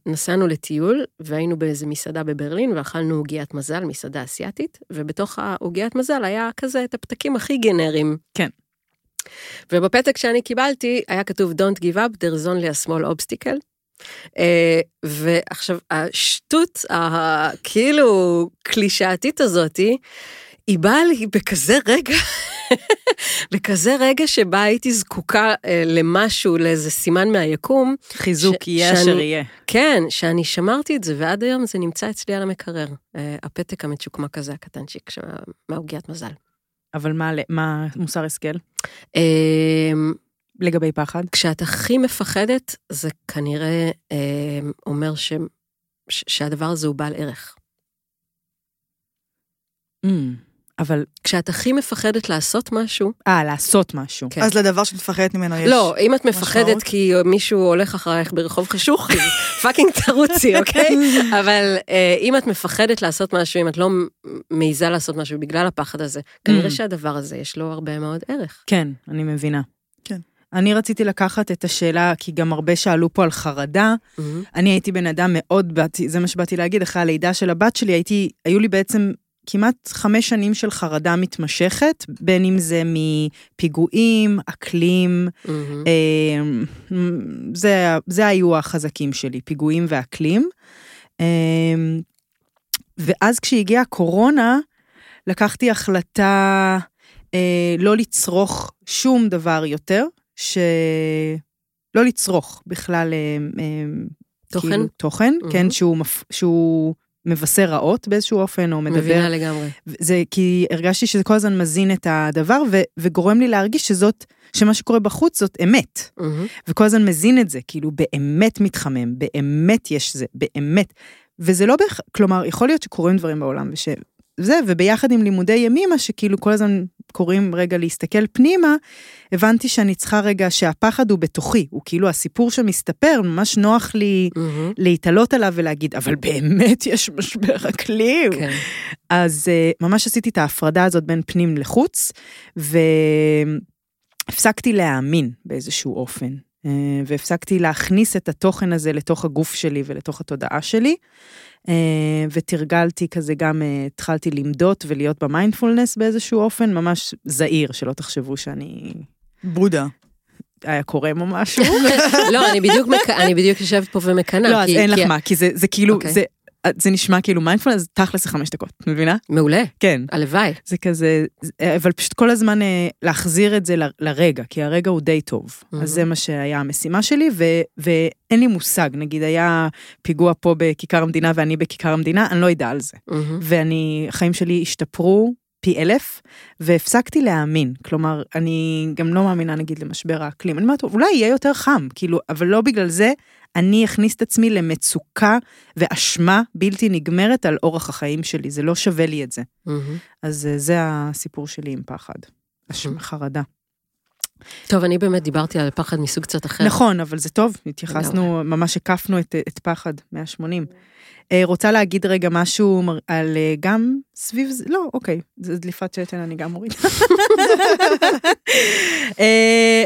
נסענו לטיול, והיינו באיזה מסעדה בברלין, ואכלנו הוגיית מזל, מסעדה אסיאתית, ובתוך ההוגיית מזל היה כזה את הפתקים הכי גנריים. כן. ובפתק שאני קיבלתי, היה כתוב, Don't give up, there's only a small obstacle. ועכשיו, השטות, כאילו, קלישאתית הזאת, היא באה לי בכזה רגע, בכזה רגע שבה הייתי זקוקה למשהו, לאיזה סימן מהיקום. חיזוק יהיה אשר יהיה. כן, שאני שמרתי את זה, ועד היום זה נמצא אצלי על המקרר. הפתק המצ'וקמה כזה, הקטנצ'יק, מהוגיית מזל. אבל מה מוסר הסכל? לגבי פחד? כשאת הכי מפחדת, זה כנראה אומר שהדבר הזה הוא בעל ערך. אבל כשאת הכי מפחדת לעשות משהו... לעשות משהו. אז לדבר שאת מפחדת ממנו יש... לא, אם את מפחדת כי מישהו הולך אחריך ברחוב חשוך, פאקינג תרוצי, אוקיי? אבל אם את מפחדת לעשות משהו, אם את לא מעיזה לעשות משהו בגלל הפחד הזה, כנראה שהדבר הזה יש לו הרבה מאוד ערך. כן, אני מבינה. כן. אני רציתי לקחת את השאלה, כי גם הרבה שאלו פה על חרדה, אני הייתי בן אדם מאוד, זה מה שבאתי להגיד, אחרי הלידה של הבת שלי, היו לי בעצם כמעט 5 שנים של חרדה מתמשכת, בין אם זה מפיגועים, אקלים, זה היו החזקים שלי, פיגועים ואקלים. ואז כשהגיעה הקורונה, לקחתי החלטה לא לצרוך שום דבר יותר, לא לצרוך בכלל תוכן, כן, שהוא מבשר רעות באיזשהו אופן, או מדבר. מבינה לגמרי. זה, כי הרגשתי שזה כל הזמן מזין את הדבר, וגורם לי להרגיש שמה שקורה בחוץ זאת אמת. וכל הזמן מזין את זה, כאילו באמת מתחמם, באמת יש זה, באמת. וזה לא כלומר, יכול להיות שקורים דברים בעולם, זה, וביחד עם לימודי ימימה, שכאילו כל הזמן קוראים רגע להסתכל פנימה, הבנתי שאני צריכה רגע שהפחד הוא בתוכי, הוא כאילו הסיפור שמסתפר, ממש נוח לי להתעלות עליו ולהגיד, אבל באמת יש משבר אקלים. כן. אז ממש עשיתי את ההפרדה הזאת בין פנים לחוץ, והפסקתי להאמין באיזשהו אופן, והפסקתי להכניס את התוכן הזה לתוך הגוף שלי ולתוך התודעה שלי, ותרגלתי כזה גם, התחלתי למדות ולהיות במיינדפולנס באיזשהו אופן, ממש זהיר, שלא תחשבו שאני... בודה. היה קורה או משהו. לא, אני בדיוק יושבת פה ומקנה. לא, אז אין לך מה, כי זה כאילו, זה נשמע כאילו מיינדפולנס, תכלס 5 דקות, מבינה? מעולה. כן. הלוואי. זה כזה, אבל פשוט כל הזמן להחזיר את זה לרגע, כי הרגע הוא די טוב. אז זה מה שהיה המשימה שלי, ואין לי מושג, נגיד היה פיגוע פה בכיכר המדינה, ואני בכיכר המדינה, אני לא יודע על זה. ואני, החיים שלי השתפרו פי 1000, והפסקתי להאמין. כלומר, אני גם לא מאמינה, נגיד, למשבר האקלים. אני אומרת, אולי יהיה יותר חם, כאילו, אבל לא בגלל זה, אני אכניס את עצמי למצוקה ואשמה בלתי נגמרת על אורח החיים שלי, זה לא שווה לי את זה. אז זה הסיפור שלי עם פחד, חרדה. טוב, אני באמת דיברתי על פחד מסוג קצת אחר. נכון, אבל זה טוב, התייחסנו, ממש הקפנו את פחד, 180. רוצה להגיד רגע משהו על גם סביב זה, לא, אוקיי, זה דליפת שתן, אני גם מורידה.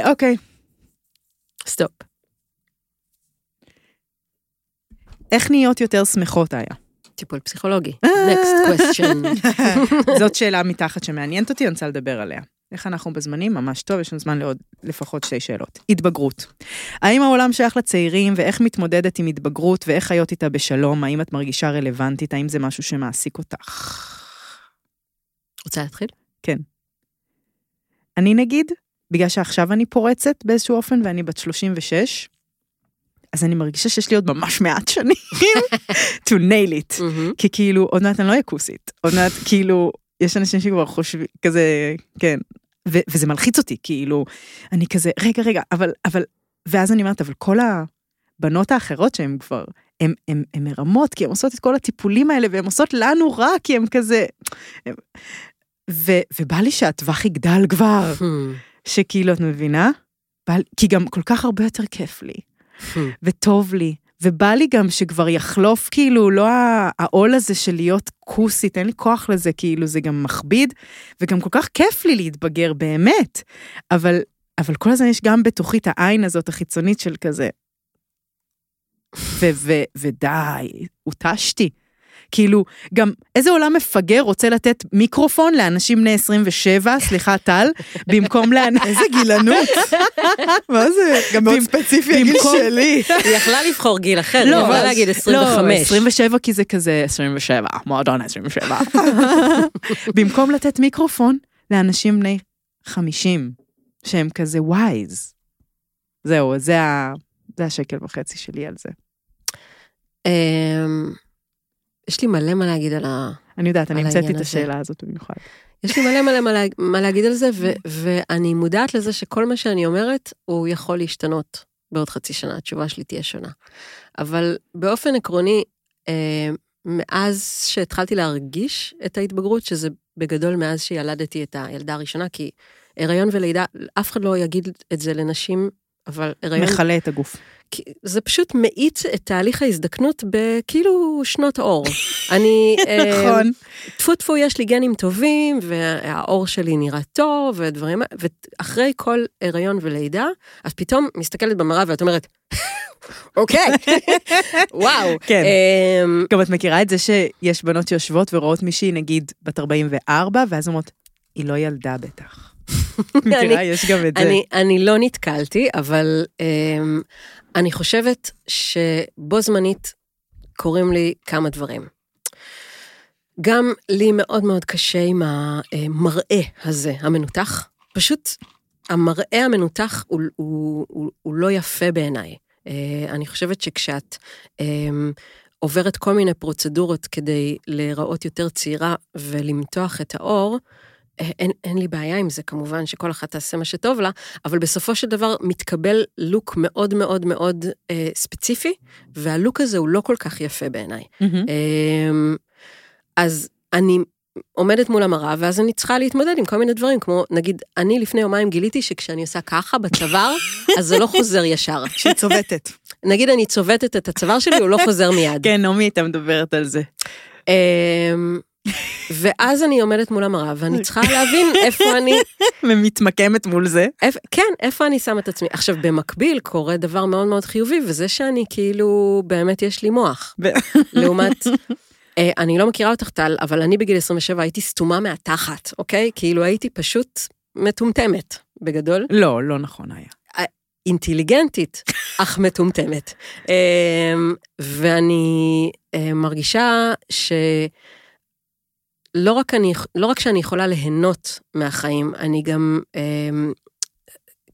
אוקיי. סטופ. איך נהיות יותר שמחות היה? טיפול פסיכולוגי. Next question. זאת שאלה מתחת שמעניינת אותי, אני רוצה לדבר עליה. איך אנחנו בזמנים? ממש טוב, יש לנו זמן לעוד לפחות 2 שאלות. התבגרות. האם העולם שייך לצעירים, ואיך מתמודדת עם התבגרות, ואיך חיות איתה בשלום? האם את מרגישה רלוונטית? האם זה משהו שמעסיק אותך? רוצה להתחיל? כן. אני נגיד, בגלל שעכשיו אני פורצת באיזשהו אופן, ואני בת 36, אז אני מרגישה שיש לי עוד ממש מעט שנים, to nail it, כי כאילו, עוד מעט אני לא יקוסית, עוד מעט כאילו, יש אנשים שכבר חושבים, כזה, כן, וזה מלחיץ אותי, כאילו, אני כזה, רגע, אבל, ואז אני אומרת, אבל כל הבנות האחרות שהן כבר, הן מרמות, כי הן עושות את כל הטיפולים האלה, והן עושות לנו רע, כי הן כזה, ובא לי שהטווח יגדל כבר, שכאילו, את מבינה? כי גם כל כך הרבה יותר כיף לי, וטוב לי, ובא לי גם שכבר יחלוף, כאילו, לא העול הזה של להיות כוסית, אין לי כוח לזה, כאילו, זה גם מכביד, וגם כל כך כיף לי להתבגר באמת, אבל כל הזמן יש גם בתוכית העין הזאת, החיצונית של כזה, ודי, הוטשתי, כאילו, גם איזה עולם מפגר רוצה לתת מיקרופון לאנשים בני 27, סליחה טל, במקום לאנשים... איזה גילנות. מה זה? גם מאוד ספציפי הגיל שלי. היא יכלה לבחור גיל אחר, היא יכולה להגיד 25. לא, 27 כי זה כזה 27, מועדון 27. במקום לתת מיקרופון לאנשים בני 50, שהם כזה ווייז. זהו, זה ה1.5 שקל שלי על זה. יש לי מלא מה להגיד על העניין הזה. אני יודעת, אני המצאתי את השאלה הזאת במיוחד. יש לי מלא מה להגיד על זה, ואני מודעת לזה שכל מה שאני אומרת, הוא יכול להשתנות בעוד 5 שנים, התשובה שלי תהיה שונה. אבל באופן עקרוני, מאז שהתחלתי להרגיש את ההתבגרות, שזה בגדול מאז שילדתי את הילדה הראשונה, כי הריון ולידה, אף אחד לא יגיד את זה לנשים, אבל הריון... מחלה את הגוף. זה פשוט מאיץ את תהליך ההזדקנות בכאילו שנות אור. אני, נכון. טפו-טפו יש לי גנים טובים, והאור שלי נראה טוב, ודברים, ואחרי כל הריון ולידה, אז פתאום מסתכלת במראה ואת אומרת, אוקיי, וואו. כן. גם את מכירה את זה שיש בנות שיושבות ורואות מישהי, נגיד, בת 44, ואז אומרות, היא לא ילדה בטח. מכירה, יש גם את זה. אני לא נתקלתי, אבל... אני חושבת שבו זמנית קוראים לי כמה דברים. גם לי מאוד מאוד קשה עם המראה הזה, המנותח. פשוט המראה המנותח הוא לא יפה בעיניי. אני חושבת שכשאת עוברת כל מיני פרוצדורות כדי להיראות יותר צעירה ולמתוח את האור, אין לי בעיה עם זה, כמובן, שכל אחת תעשה מה שטוב לה, אבל בסופו של דבר מתקבל לוק מאוד מאוד מאוד ספציפי, והלוק הזה הוא לא כל כך יפה בעיניי. אז אני עומדת מול המראה, ואז אני צריכה להתמודד עם כל מיני דברים, כמו, נגיד, אני לפני יומיים גיליתי שכשאני עושה ככה בצוואר, אז זה לא חוזר ישר. שהיא צובטת. נגיד, אני צובטת את הצוואר שלי, הוא לא חוזר מיד. כן, נעמי, אתה מדברת על זה. ואז אני עומדת מול המראה, ואני צריכה להבין איפה אני... ומתמקמת מול זה. כן, איפה אני שמה את עצמי. עכשיו, במקביל קורה דבר מאוד מאוד חיובי, וזה שאני כאילו, באמת יש לי מוח. לעומת... אני לא מכירה אותך טל, אבל אני בגיל 27 הייתי סתומה מהתחת, אוקיי? כאילו הייתי פשוט מטומטמת, בגדול. לא, לא נכון היה. אינטליגנטית, אך מטומטמת. ואני מרגישה שלא רק שאני יכולה ליהנות מהחיים, אני גם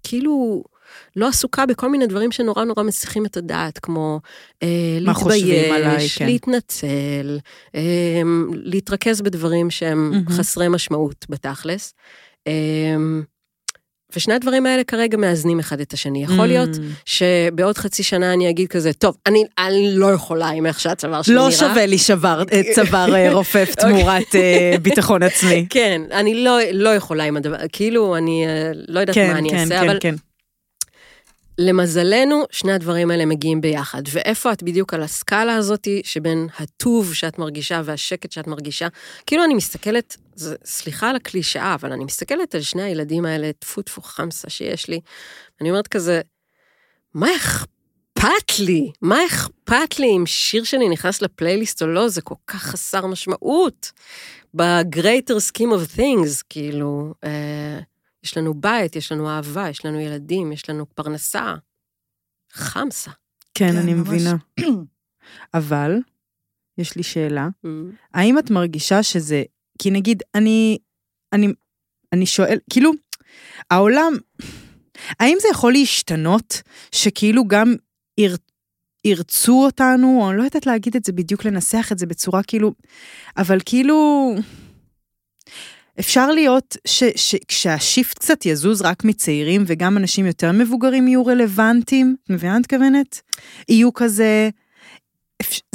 כאילו... לא עסוקה בכל מיני דברים שנורא נורא מסיחים את הדעת, כמו להתבייש, להתנצל, להתרכז בדברים שהם חסרי משמעות בתכלס. ושני הדברים האלה כרגע מאזנים אחד את השני. יכול להיות שבעוד חצי שנה אני אגיד כזה, טוב, אני לא יכולה עם איך שהצוואר שלי נראה. לא שווה לי צוואר רופף תמורת ביטחון עצמי. כן, אני לא יכולה עם הדבר, כאילו אני לא יודעת מה אני אעשה, אבל... למזלנו, שני הדברים האלה מגיעים ביחד. ואיפה את בדיוק על הסקאלה הזאת, שבין הטוב שאת מרגישה והשקט שאת מרגישה, כאילו אני מסתכלת, סליחה על הקלישאה, אבל אני מסתכלת על שני הילדים האלה, טפו חמסה שיש לי, אני אומרת כזה, מה אכפת לי? מה אכפת לי אם שיר שלי נכנס לפלייליסט או לא? זה כל כך חסר משמעות. ב-greater scheme of things, כאילו... יש לנו בית, יש לנו אהבה, יש לנו ילדים, יש לנו פרנסה. חמסה. כן, אני מבינה. אבל, יש לי שאלה, האם את מרגישה שזה, כי נגיד, אני שואל, כאילו, העולם, האם זה יכול להשתנות, שכאילו גם ירצו אותנו, או אני לא יודעת להגיד את זה בדיוק, לנסח את זה בצורה כאילו, אבל כאילו... אפשר להיות שכשהשיפט קצת יזוז רק מצעירים, וגם אנשים יותר מבוגרים יהיו רלוונטיים, מבינה את כוונת? יהיו כזה,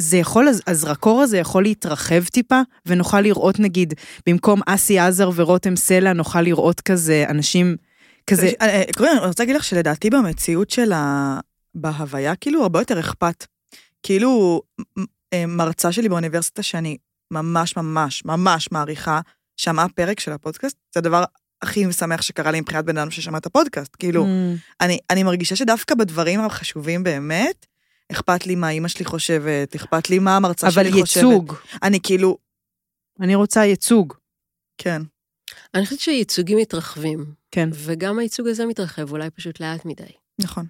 זה יכול, הזרקור הזה יכול להתרחב טיפה, ונוכל לראות נגיד, במקום אסי עזר ורותם סלע, נוכל לראות כזה אנשים כזה. קוראים, אני רוצה להגיד לך שלדעתי במציאות של בהוויה, כאילו הרבה יותר אכפת. כאילו מרצה שלי באוניברסיטה שאני ממש ממש ממש מעריכה, שמעה פרק של הפודקאסט, זה הדבר הכי משמח שקרה לי מבחינת בן אדם ששמע את הפודקאסט, כאילו, אני מרגישה שדווקא בדברים החשובים באמת, אכפת לי מה אמא שלי חושבת, אכפת לי מה המרצה שלי חושבת. אבל ייצוג. אני כאילו... אני רוצה ייצוג. כן. אני חושבת שייצוגים מתרחבים. כן. וגם הייצוג הזה מתרחב, אולי פשוט לאט מדי. נכון.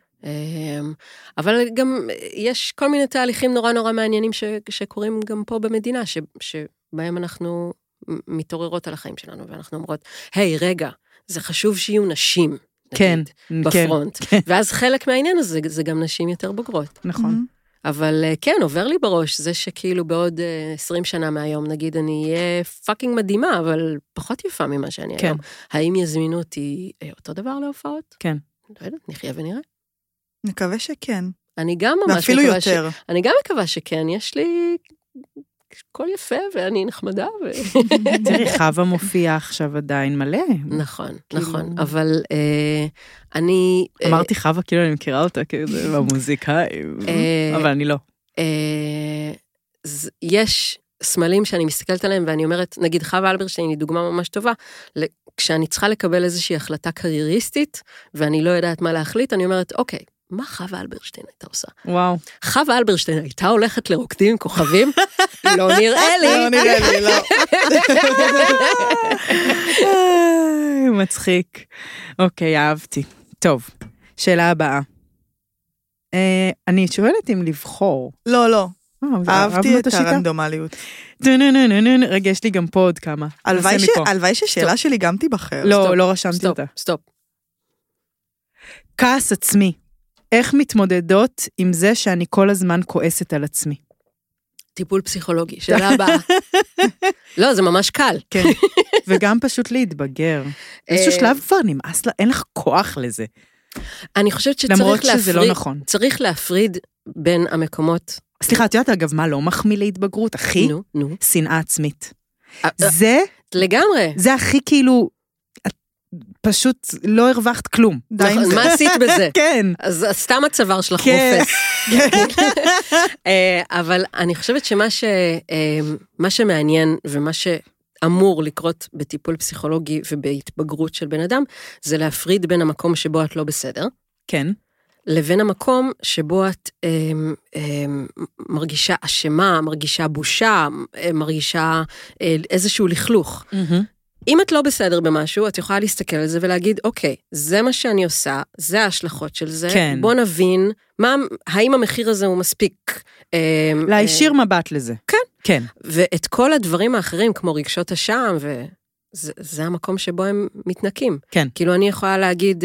אבל גם יש כל מיני תהליכים נורא נורא מעניינים שקורים גם פה במדינה, שבהם אנחנו... מתעוררות על החיים שלנו, ואנחנו אומרות, היי, רגע, זה חשוב שיהיו נשים, כן, נגיד, כן, בפרונט. כן. ואז חלק מהעניין הזה, זה גם נשים יותר בוגרות. נכון. אבל כן, עובר לי בראש, זה שכאילו בעוד 20 שנה מהיום, נגיד, אני אהיה פאקינג מדהימה, אבל פחות יפה ממה שאני היום. האם יזמינו אותי אותו דבר להופעות? כן. לא יודעת, נחיה ונראה. נקווה שכן. אני גם ממש מקווה יותר. אני גם מקווה שכן, יש לי... כל יפה, ואני נחמדה. תראי, חווה מופיעה עכשיו עדיין מלא. נכון, נכון, אבל אני... אמרתי חווה, כאילו אני מכירה אותה, כאילו, במוזיקאים, אבל אני לא. יש סמלים שאני מסתכלת עליהם, ואני אומרת, נגיד חווה אלברשטיין היא דוגמה ממש טובה, כשאני צריכה לקבל איזושהי החלטה קרייריסטית, ואני לא יודעת מה להחליט, אני אומרת, אוקיי, מה חווה אלברשטיין הייתה עושה? וואו. חווה אלברשטיין הייתה הולכת לרוקדים עם כוכבים? לא נראה לי. לא נראה לי, לא. מצחיק. אוקיי, אהבתי. טוב, שאלה הבאה. אני שואלת אם לבחור. לא, לא. אהבתי את הרנדומליות. רגע, יש לי גם פה עוד כמה. הלוואי ששאלה שלי גם תיבחר. לא, לא רשמתי אותה. סטופ. כעס עצמי. איך מתמודדות עם זה שאני כל הזמן כועסת על עצמי? טיפול פסיכולוגי, שאלה הבאה. לא, זה ממש קל. כן, וגם פשוט להתבגר. איזשהו שלב כבר נמאס לה, אין לך כוח לזה. אני חושבת שצריך להפריד בין המקומות... סליחה, את יודעת אגב מה לא מחמיא להתבגרות, אחי? שנאה עצמית. זה... לגמרי. זה הכי כאילו... פשוט לא הרווחת כלום. מה עשית בזה? כן. אז סתם הצוואר שלך חופש. אבל אני חושבת שמה שמעניין ומה שאמור לקרות בטיפול פסיכולוגי ובהתבגרות של בן אדם, זה להפריד בין המקום שבו את לא בסדר. כן. לבין המקום שבו את מרגישה אשמה, מרגישה בושה, מרגישה איזשהו לכלוך. אם את לא בסדר במשהו, את יכולה להסתכל על זה ולהגיד, אוקיי, זה מה שאני עושה, זה ההשלכות של זה, כן. בוא נבין, מה, האם המחיר הזה הוא מספיק? להישיר מבט לזה. כן. כן. ואת כל הדברים האחרים, כמו רגשות השם, זה המקום שבו הם מתנקים. כן. כאילו אני יכולה להגיד,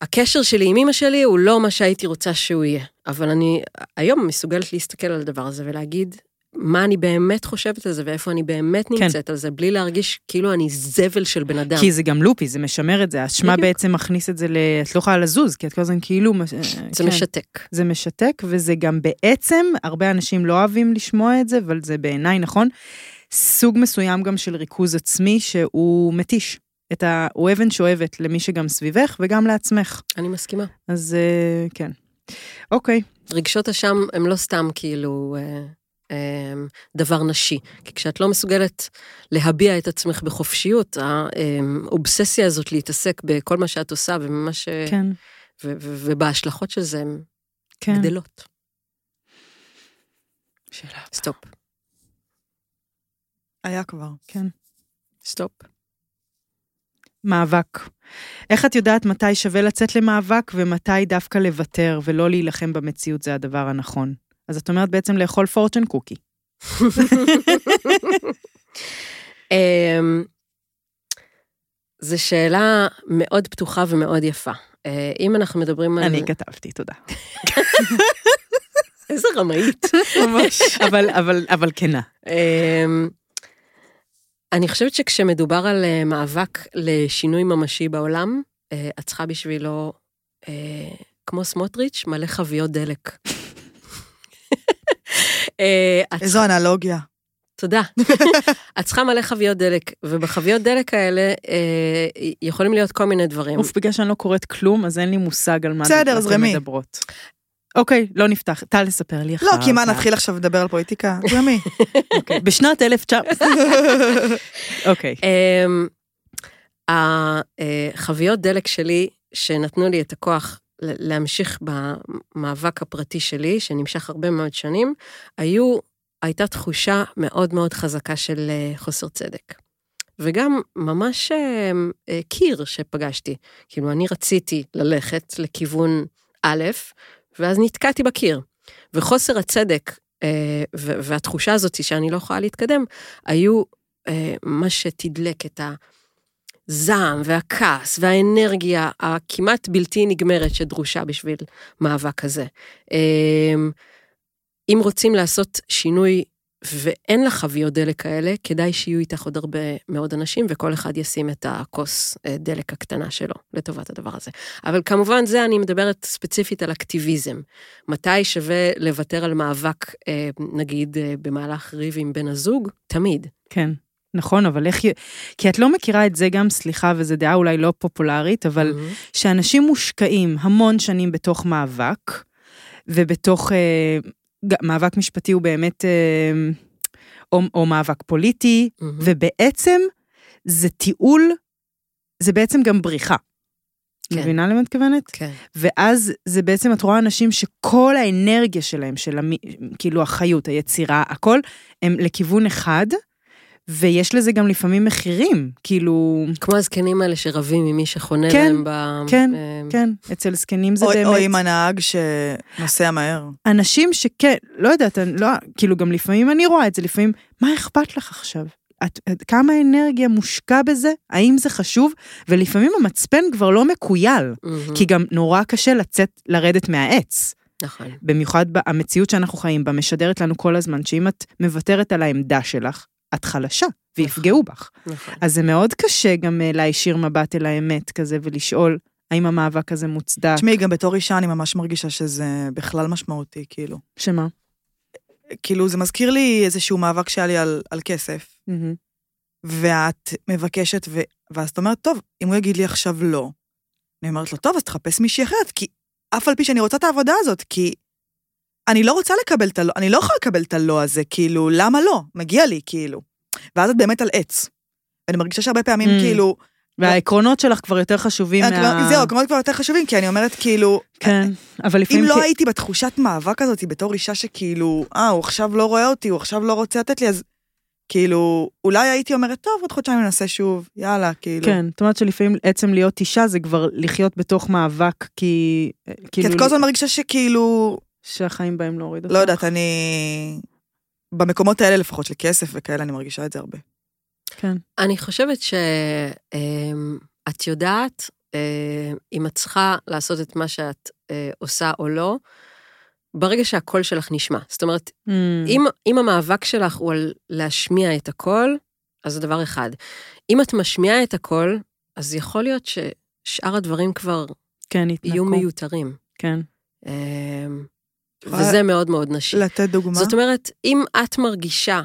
הקשר שלי עם אמא שלי, הוא לא מה שהייתי רוצה שהוא יהיה. אבל אני היום מסוגלת להסתכל על הדבר הזה ולהגיד, מה אני באמת חושבת על זה, ואיפה אני באמת נמצאת על זה, בלי להרגיש כאילו אני זבל של בן אדם. כי זה גם לופי, זה משמר את זה, האשמה בעצם מכניס את זה, את לא יכולה לזוז, כי את כל הזמן כאילו... זה משתק. זה משתק, וזה גם בעצם, הרבה אנשים לא אוהבים לשמוע את זה, אבל זה בעיניי נכון, סוג מסוים גם של ריכוז עצמי, שהוא מתיש. הוא אבן שואבת למי שגם סביבך, וגם לעצמך. אני מסכימה. אז כן. אוקיי. רגשות השם הם לא סתם כאילו דבר נשי, כי כשאת לא מסוגלת להביע את עצמך בחופשיות, האובססיה הזאת להתעסק בכל מה שאת עושה, כן. ובהשלכות של זה הן כן. גדלות. שאלה. סטופ. היה כבר, כן. סטופ. מאבק. איך את יודעת מתי שווה לצאת למאבק, ומתי דווקא לוותר, ולא להילחם במציאות, זה הדבר הנכון. אז את אומרת בעצם לאכול פורצ'ן קוקי. זו שאלה מאוד פתוחה ומאוד יפה. אם אנחנו מדברים על... אני כתבתי, תודה. איזה רמאית. ממש. אבל כנה. אני חושבת שכשמדובר על מאבק לשינוי ממשי בעולם, את צריכה בשבילו, כמו סמוטריץ', מלא חביות דלק. איזו אנלוגיה. תודה. את צריכה מלא חביות דלק, ובחביות דלק האלה יכולים להיות כל מיני דברים. בגלל שאני לא קוראת כלום, אז אין לי מושג על מה אתם מדברות. אוקיי, לא נפתח. טל, לספר לי אחר. לא, כי מה, נתחיל עכשיו לדבר על פוליטיקה? זרמי. בשנת 1900. אוקיי. החביות דלק שלי, שנתנו לי את הכוח להמשיך במאבק הפרטי שלי, שנמשך הרבה מאוד שנים, הייתה תחושה מאוד מאוד חזקה של חוסר צדק. וגם ממש קיר שפגשתי. כאילו אני רציתי ללכת לכיוון א', ואז נתקעתי בקיר. וחוסר הצדק, והתחושה הזאת שאני לא יכולה להתקדם, היו מה שתדלק את זעם והכעס והאנרגיה הכמעט בלתי נגמרת שדרושה בשביל מאבק הזה. אם רוצים לעשות שינוי ואין לך חביות דלק האלה, כדאי שיהיו איתך עוד הרבה מאוד אנשים, וכל אחד ישים את הכוס דלק הקטנה שלו לטובת הדבר הזה. אבל כמובן זה אני מדברת ספציפית על אקטיביזם. מתי שווה לוותר על מאבק, נגיד במהלך ריב עם בן הזוג? תמיד. כן. נכון, אבל איך... כי את לא מכירה את זה גם, סליחה, וזו דעה אולי לא פופולרית, אבל שאנשים מושקעים המון שנים בתוך מאבק, ובתוך... מאבק משפטי הוא באמת... או מאבק פוליטי, ובעצם זה טיול, זה בעצם גם בריחה. מבינה למה את כוונת? כן. ואז זה בעצם, את רואה אנשים שכל האנרגיה שלהם, כאילו החיות, היצירה, הכל, הם לכיוון אחד, ויש לזה גם לפעמים מחירים, כאילו... כמו הזקנים האלה שרבים עם מי שחונה להם ב... כן, כן, אצל זקנים זה באמת... או עם הנהג שנוסע מהר. אנשים שכן, לא יודעת, כאילו גם לפעמים אני רואה את זה, לפעמים, מה אכפת לך עכשיו? כמה אנרגיה מושקע בזה? האם זה חשוב? ולפעמים המצפן כבר לא מקוייל, כי גם נורא קשה לרדת מהעץ. נכון. במיוחד המציאות שאנחנו חיים בה, משדרת לנו כל הזמן, שאם את מוותרת על העמדה שלך, את חלשה, ויפגעו בך. אז זה מאוד קשה גם להישיר מבט אל האמת כזה, ולשאול האם המאבק הזה מוצדק. תשמעי, גם בתור אישה אני ממש מרגישה שזה בכלל משמעותי, כאילו. שמה? כאילו זה מזכיר לי איזשהו מאבק שהיה לי על כסף, ואת מבקשת, ואז את אומרת, טוב, אם הוא יגיד לי עכשיו לא, אני אומרת לו, טוב, אז תחפש מישהי אחרת, כי אף על פי שאני רוצה את העבודה הזאת, כי אני לא רוצה לקבל את הלא, אני לא יכולה לקבל את הלא הזה, כאילו, למה לא? מגיע לי, כאילו. ואז את באמת על עץ. ואני מרגישה שהרבה פעמים, כאילו... והעקרונות שלך כבר יותר חשובים מה... זהו, העקרונות כבר יותר חשובים, כי אני אומרת, כאילו... כן, אבל לפעמים... אם לא הייתי בתחושת מאבק הזאת, בתור אישה שכאילו, הוא עכשיו לא רואה אותי, הוא עכשיו לא רוצה לתת לי, אז כאילו, אולי הייתי אומרת, טוב, עוד חודשיים ננסה שוב, יאללה, כאילו. כן, זאת אומרת שלפעמים עצם להיות אישה, זה כבר לחיות בתוך מאבק, כי... כי את כל הזמן מרגישה שכאילו... שהחיים בהם לא הוריד אותך. לא יודעת, אני... במקומות האלה לפחות של כסף וכאלה, אני מרגישה את זה הרבה. כן. אני חושבת שאת יודעת, אם את צריכה לעשות את מה שאת עושה או לא, ברגע שהקול שלך נשמע. זאת אומרת, אם המאבק שלך הוא על להשמיע את הקול, אז זה דבר אחד. אם את משמיעה את הקול, אז יכול להיות ששאר הדברים כבר יהיו מיותרים. כן. וזה מאוד מאוד נשי. לתת דוגמה? זאת אומרת, אם את מרגישה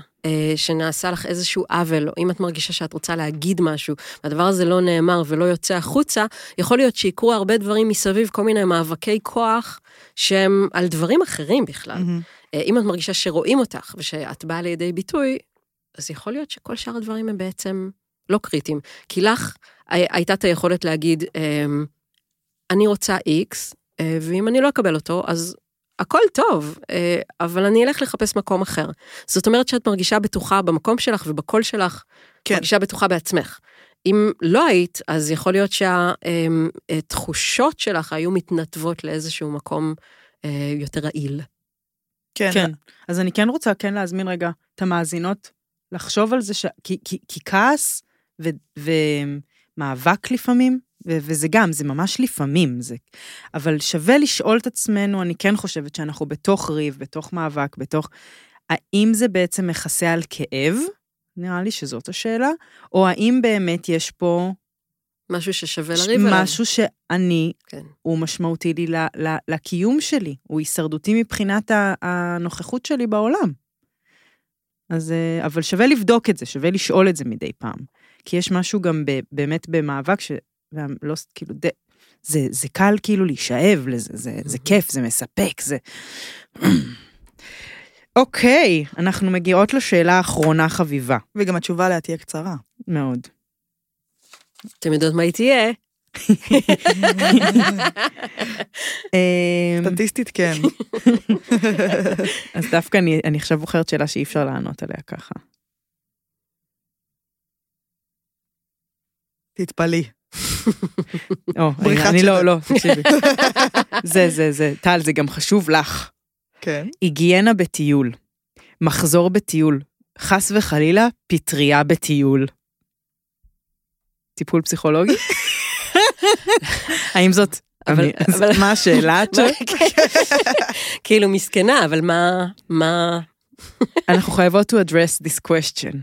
שנעשה לך איזשהו עוול, או אם את מרגישה שאת רוצה להגיד משהו, והדבר הזה לא נאמר ולא יוצא החוצה, יכול להיות שיקרו הרבה דברים מסביב, כל מיני מאבקי כוח, שהם על דברים אחרים בכלל. אם את מרגישה שרואים אותך, ושאת באה לידי ביטוי, אז יכול להיות שכל שאר הדברים הם בעצם לא קריטיים. כי לך הייתה את היכולת להגיד, אני רוצה X, ואם אני לא אקבל אותו, אז הכל טוב, אבל אני אלך לחפש מקום אחר. זאת אומרת שאת מרגישה בטוחה במקום שלך ובקול שלך, מרגישה בטוחה בעצמך. אם לא היית, אז יכול להיות שהתחושות שלך היו מתנתבות לאיזשהו מקום יותר רעיל. כן. אז אני כן רוצה להזמין רגע את המאזינות, לחשוב על זה, כי כעס ומאבק לפעמים, וזה גם, זה ממש לפעמים, אבל שווה לשאול את עצמנו, אני כן חושבת שאנחנו בתוך ריב, בתוך מאבק, האם זה בעצם מכסה על כאב? נראה לי שזאת השאלה, או האם באמת יש פה... משהו ששווה לריב עליו. משהו שאני, הוא משמעותי לי לקיום שלי, הוא הישרדותי מבחינת הנוכחות שלי בעולם. אז, אבל שווה לבדוק את זה, שווה לשאול את זה מדי פעם, כי יש משהו גם באמת במאבק ש... ולא, כאילו, זה קל כאילו להישאב לזה, זה כיף, זה מספק, זה... אוקיי, אנחנו מגיעות לשאלה האחרונה חביבה. וגם התשובה עליה תהיה קצרה. מאוד. אתם יודעות מה היא תהיה? סטטיסטית כן. אז דווקא אני עכשיו בוחרת שאלה שאי אפשר לענות עליה ככה. תתפלי. אני לא, תקשיבי. זה, טל, זה גם חשוב לך. כן. היגיינה בטיול, מחזור בטיול, חס וחלילה, פטריה בטיול. טיפול פסיכולוגי? האם זאת, מה השאלה? כאילו מסכנה, אבל מה? אנחנו חייבות to address this question.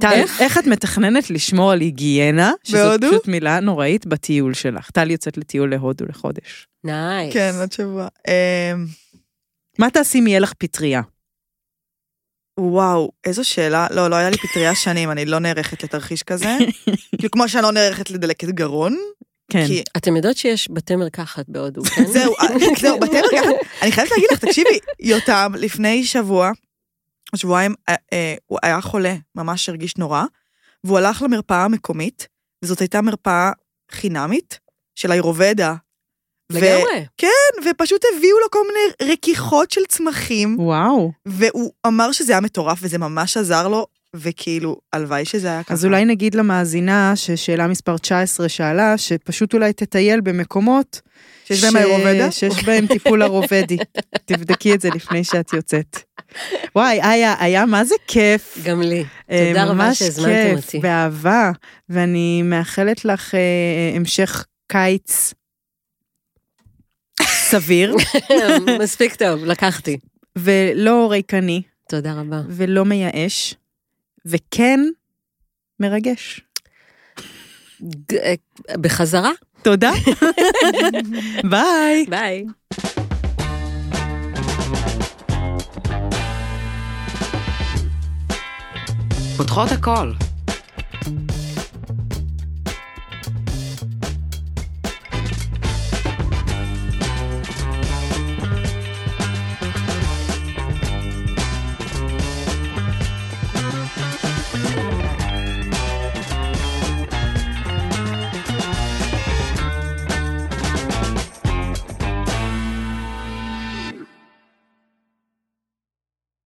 טל, איך את מתכננת לשמור על היגיינה, שזו פשוט מילה נוראית בטיול שלך? טל יוצאת לטיול להודו לחודש. נייס. כן, עוד שבוע. מה תעשי אם יהיה לך פטריה? וואו, איזו שאלה. לא היה לי פטריה שנים, אני לא נערכת לתרחיש כזה. כאילו כמו שאני לא נערכת לדלקת גרון. כן. אתם יודעות שיש בתי מרקחת בהודו, כן? זהו, בתי מרקחת. אני חייבת להגיד לך, תקשיבי, יותם, לפני שבוע, השבועיים, הוא היה חולה, ממש הרגיש נורא, והוא הלך למרפאה המקומית, וזאת הייתה מרפאה חינמית, של האירובדה. לגמרי. כן, ופשוט הביאו לו כל מיני רקיחות של צמחים. וואו. והוא אמר שזה היה מטורף, וזה ממש עזר לו, וכאילו, הלוואי שזה היה ככה. אז אולי נגיד למאזינה, ששאלה מספר 19 שאלה, שפשוט אולי תטייל במקומות, שיש בהם האירובדה? שיש בהם טיפול אירובדי. תבדקי את זה לפני שאת יוצאת. וואי, היה מה זה כיף. גם לי. תודה רבה שהזמנתם אותי. באהבה, ואני מאחלת לך המשך קיץ סביר. מספיק טוב, לקחתי. ולא ריקני. תודה רבה. ולא מייאש, וכן מרגש. בחזרה? תודה. ביי. ביי. פותחות הכל.